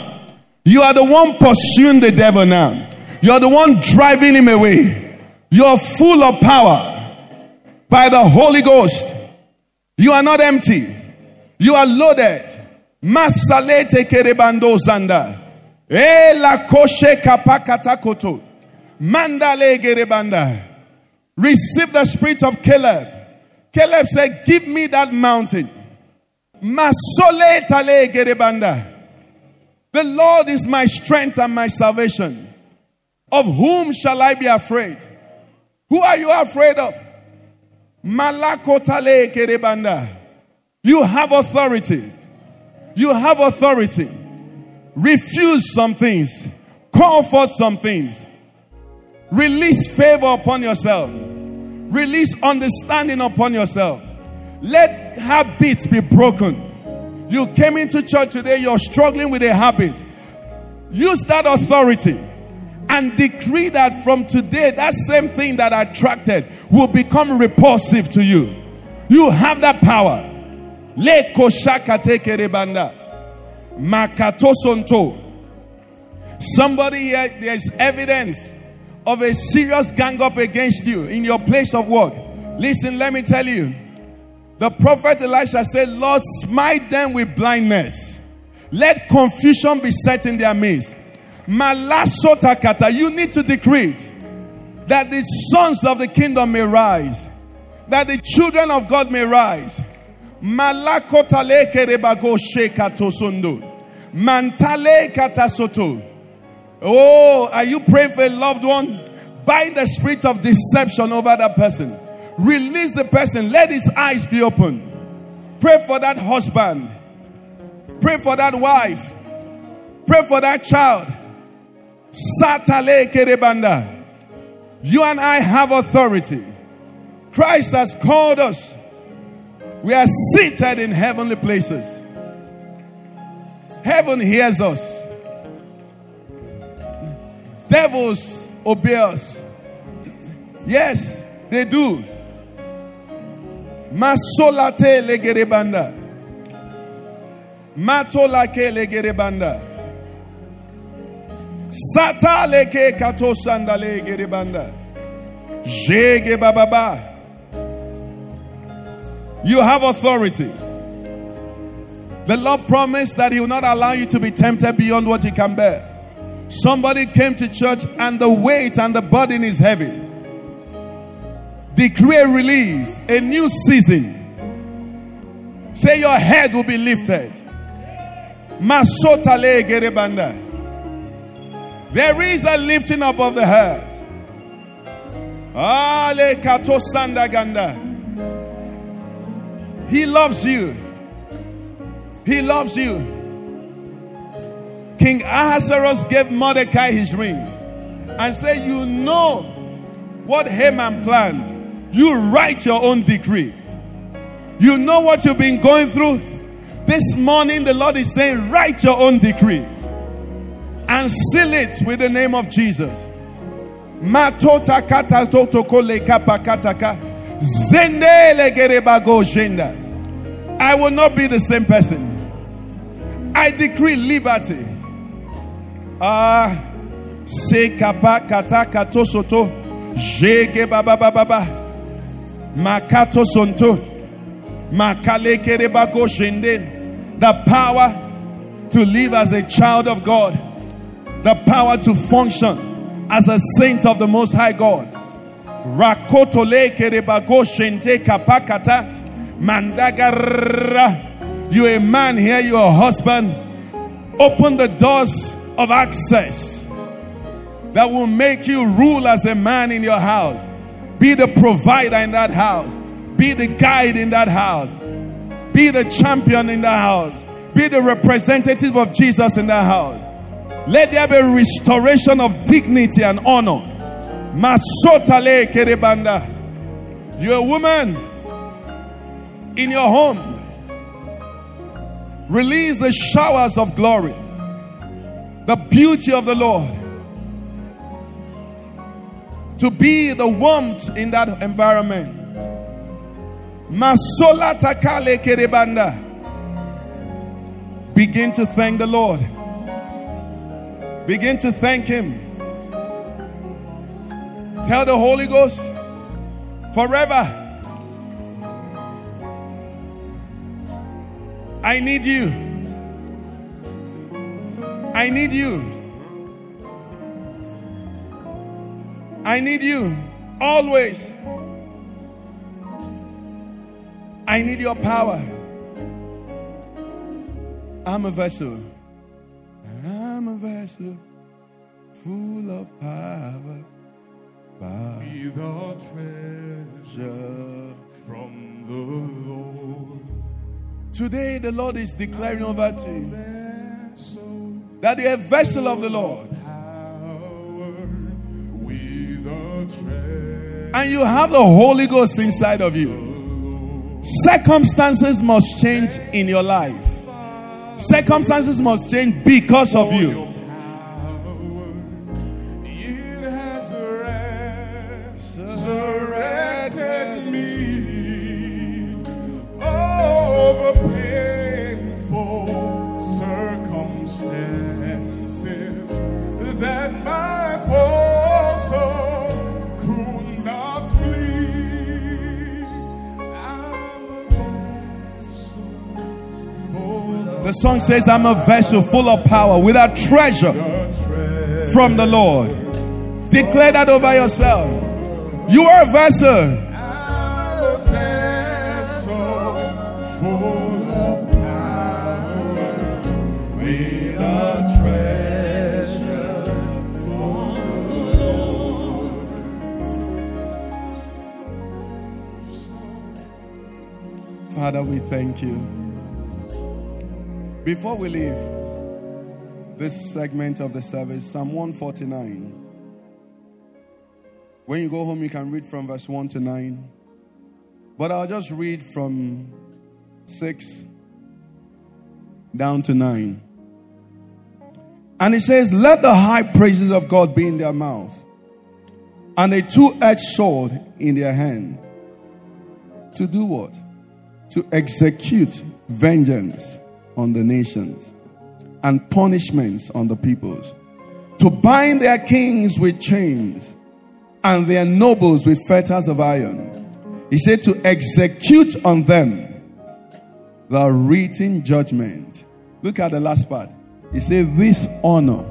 You are the one pursuing the devil now. You are the one driving him away. You are full of power by the Holy Ghost. You are not empty. You are loaded. Masalete kerebando zanda. E la koshe kapakata koto. Mandale gerebanda. Receive the spirit of Caleb. Caleb said, give me that mountain. Masole tale gerebanda. The Lord is my strength and my salvation. Of whom shall I be afraid? Who are you afraid of? Malakotale kerebanda. You have authority. You have authority. Refuse some things. Call forth some things. Release favor upon yourself. Release understanding upon yourself. Let habits be broken. You came into church today, you're struggling with a habit. Use that authority and decree that from today, that same thing that attracted will become repulsive to you. You have that power. Le koshakate kerebanda. Makatosonto. Somebody here, there's evidence of a serious gang up against you in your place of work. Listen, let me tell you. The prophet Elisha said, Lord, smite them with blindness. Let confusion be set in their midst. Malasotakata, you need to decree it, that the sons of the kingdom may rise, that the children of God may rise. Malakotale kerebago shekatosundo. Mantale katasoto. Oh, are you praying for a loved one? Bind the spirit of deception over that person. Release the person. Let his eyes be open. Pray for that husband. Pray for that wife. Pray for that child. Satale kerebanda. You and I have authority. Christ has called us. We are seated in heavenly places. Heaven hears us. Devils obey us. Yes, they do. Masolate legerebanda. Matolake legerebanda. Sata leke katosanda legerebanda. Jege bababa. You have authority. The Lord promised that He will not allow you to be tempted beyond what you can bear. Somebody came to church and the weight and the burden is heavy. Decree a release, a new season. Say your head will be lifted. Masotale gerebanda. There is a lifting up of the head. Ale katosanda ganda. He loves you. He loves you. King Ahasuerus gave Mordecai his ring and said, you know what Haman planned. You write your own decree. You know what you've been going through. This morning the Lord is saying, write your own decree and seal it with the name of Jesus. I will not be the same person. I decree liberty. Se kapa kata kato soto jege baba baba baba makato sonto makale kereba go shende. The power to live as a child of God, the power to function as a saint of the Most High God. Rakoto le kereba go shende kapa kata mandagara. You a man here, you a husband, open the doors of access that will make you rule as a man in your house. Be the provider in that house. Be the guide in that house. Be the champion in that house. Be the representative of Jesus in that house. Let there be restoration of dignity and honor. Masotale kerebanda. You're a woman in your home. Release the showers of glory, the beauty of the Lord, to be the warmth in that environment. Masola takale kerebanda. Begin to thank the Lord. Begin to thank Him. Tell the Holy Ghost, forever I need you. I need you. I need you. Always. I need your power. I'm a vessel. I'm a vessel full of power. Be the treasure from the Lord. Today the Lord is declaring over to you that you're a vessel of the Lord. And you have the Holy Ghost inside of you. Circumstances must change in your life. Circumstances must change because of you. The song says, I'm a vessel full of power with a treasure from the Lord. Declare that over yourself. You are a vessel. I'm a vessel full of power with a treasure from the Lord. Father, we thank you. Before we leave this segment of the service, Psalm 149. When you go home, you can read from verse 1 to 9. But I'll just read from 6 down to 9. And it says, let the high praises of God be in their mouth, and a two-edged sword in their hand. To do what? To execute vengeance on the nations and punishments on the peoples, to bind their kings with chains and their nobles with fetters of iron. He said, to execute on them the written judgment. Look at the last part. He said, this honor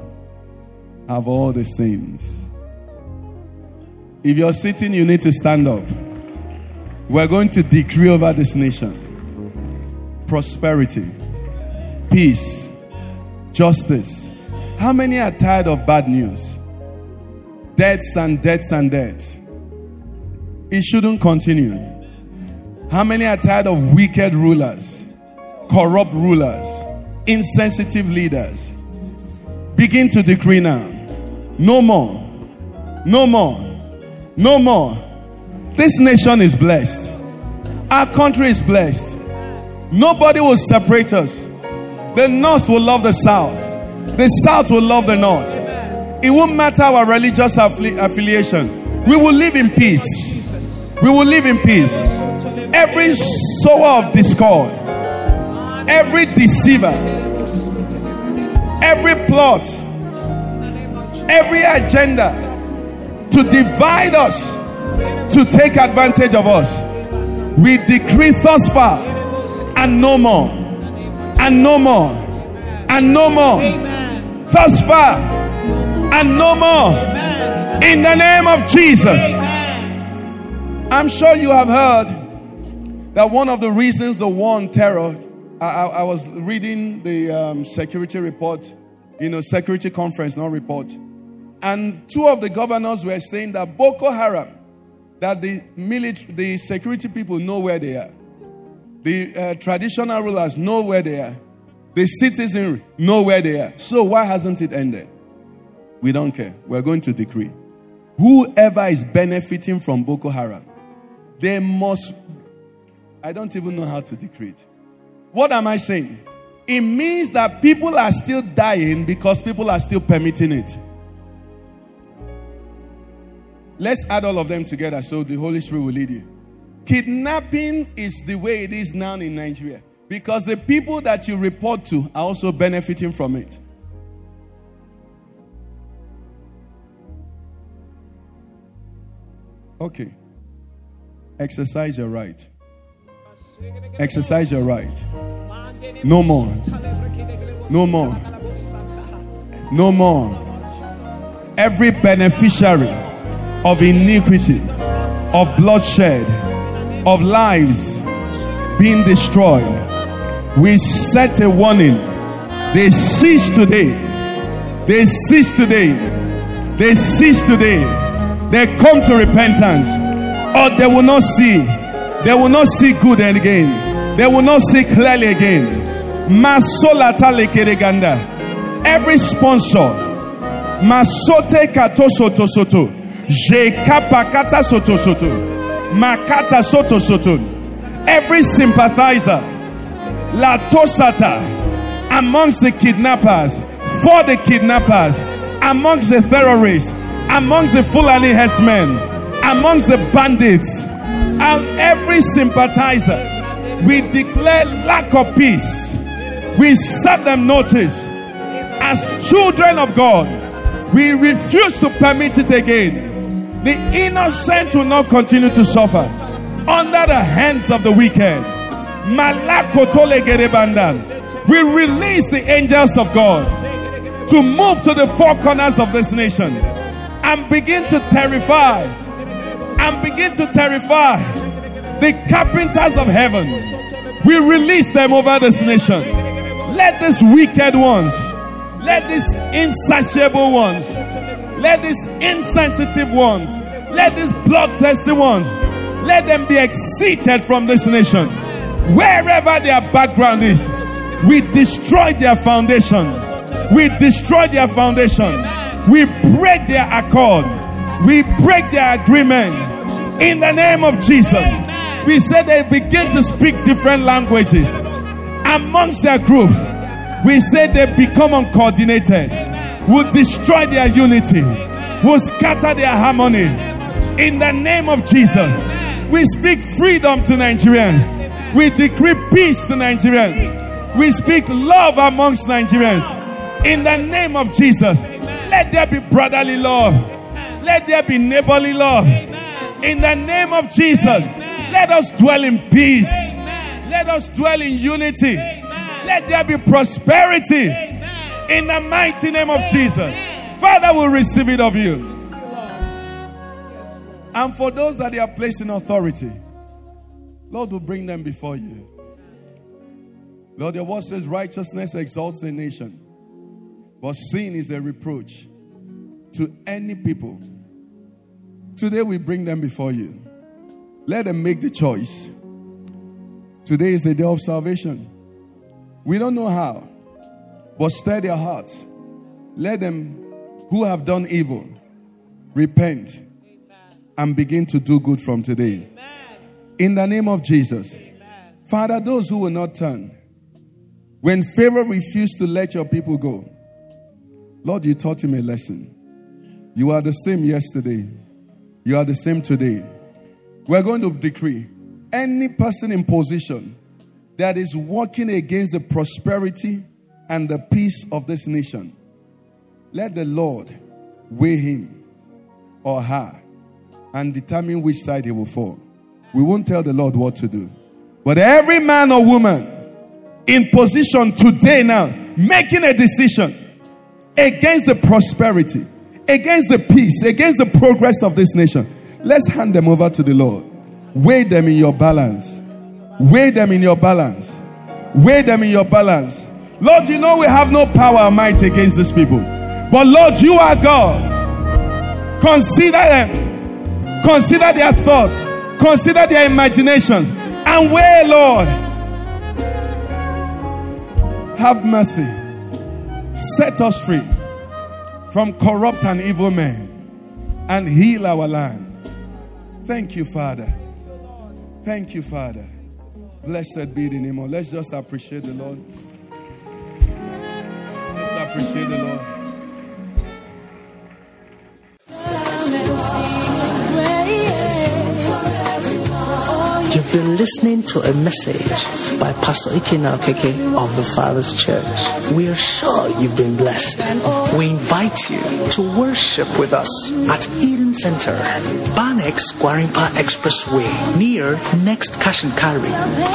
have all the saints. If you're sitting, you need to stand up. We're going to decree over this nation prosperity, peace, justice. How many are tired of bad news? Deaths and deaths and deaths. It shouldn't continue. How many are tired of wicked rulers, corrupt rulers, insensitive leaders? Begin to decree now. No more. No more. No more. This nation is blessed. Our country is blessed. Nobody will separate us. The north will love the south. The south will love the north. It won't matter our religious affiliations. We will live in peace. We will live in peace. Every sower of discord, every deceiver, every plot, every agenda to divide us, to take advantage of us, we decree thus far and no more. And no more. And no more. Amen. Thus far. And no more. Amen. In the name of Jesus. Amen. I'm sure you have heard that one of the reasons the war on terror, I was reading the security report, security conference, not report. And two of the governors were saying that Boko Haram, that the military, the security people know where they are. The traditional rulers know where they are. The citizens know where they are. So why hasn't it ended? We don't care. We're going to decree. Whoever is benefiting from Boko Haram, they must... I don't even know how to decree it. What am I saying? It means that people are still dying because people are still permitting it. Let's add all of them together so the Holy Spirit will lead you. Kidnapping is the way it is now in Nigeria because the people that you report to are also benefiting from it. Okay. Exercise your right. Exercise your right. No more. No more. No more. Every beneficiary of iniquity, of bloodshed, of lives being destroyed, we set a warning. They cease today. They cease today. They cease today. They come to repentance, or they will not see. They will not see good again. They will not see clearly again. Every sponsor, masote kato soto soto, jekapakata soto soto, makata soto soto. Every sympathizer, latosata, amongst the kidnappers, for the kidnappers, amongst the terrorists, amongst the Fulani headsmen, amongst the bandits, and every sympathizer, we declare lack of peace. We serve them notice. As children of God, we refuse to permit it again. The innocent will not continue to suffer under the hands of the wicked. We release the angels of God to move to the four corners of this nation and begin to terrify the carpenters of heaven. We release them over this nation. Let these wicked ones, let these insatiable ones, let these insensitive ones, let these bloodthirsty ones, let them be exceeded from this nation. Wherever their background is, we destroy their foundation. We destroy their foundation. We break their accord. We break their agreement. In the name of Jesus. We say they begin to speak different languages. Amongst their groups, we say they become uncoordinated. We'll destroy their unity. We'll scatter their harmony. In the name of Jesus. We speak freedom to Nigerians. We decree peace to Nigerians. We speak love amongst Nigerians. In the name of Jesus. Let there be brotherly love. Let there be neighborly love. In the name of Jesus. Let us dwell in peace. Let us dwell in unity. Let there be prosperity. In the mighty name of Jesus. Father will receive it of you. And for those that they are placed in authority, Lord will bring them before you. Lord, your word says righteousness exalts a nation, but sin is a reproach to any people. Today we bring them before you. Let them make the choice. Today is a day of salvation. We don't know how, but stir their hearts. Let them who have done evil repent. Amen. And begin to do good from today. Amen. In the name of Jesus. Amen. Father, those who will not turn, when Pharaoh refused to let your people go, Lord, you taught him a lesson. You are the same yesterday. You are the same today. We're going to decree any person in position that is working against the prosperity and the peace of this nation, let the Lord weigh him or her and determine which side he will fall. We won't tell the Lord what to do. But every man or woman in position today now, making a decision against the prosperity, against the peace, against the progress of this nation, let's hand them over to the Lord. Weigh them in your balance. Weigh them in your balance. Weigh them in your balance. Lord, you know we have no power or might against these people. But Lord, you are God. Consider them. Consider their thoughts. Consider their imaginations. And weigh, Lord. Have mercy. Set us free from corrupt and evil men. and heal our land. Thank you, Father. Thank you, Father. Blessed be the name of. Let's just appreciate the Lord. Let's appreciate the Lord. You've been listening to a message by Pastor Ikenna Okeke of the Father's Church. We are sure you've been blessed. We invite you to worship with us at Eden Center, Barnex Gwarinpa Expressway, near Next Kashinkari,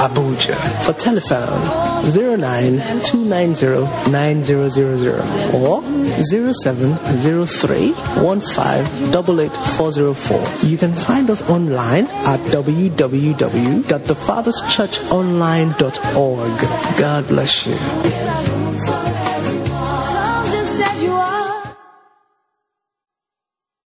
Abuja. For telephone 09-290-9000 or 0703-1588-404. You can find us online at www.thefatherschurchonline.org. God bless you.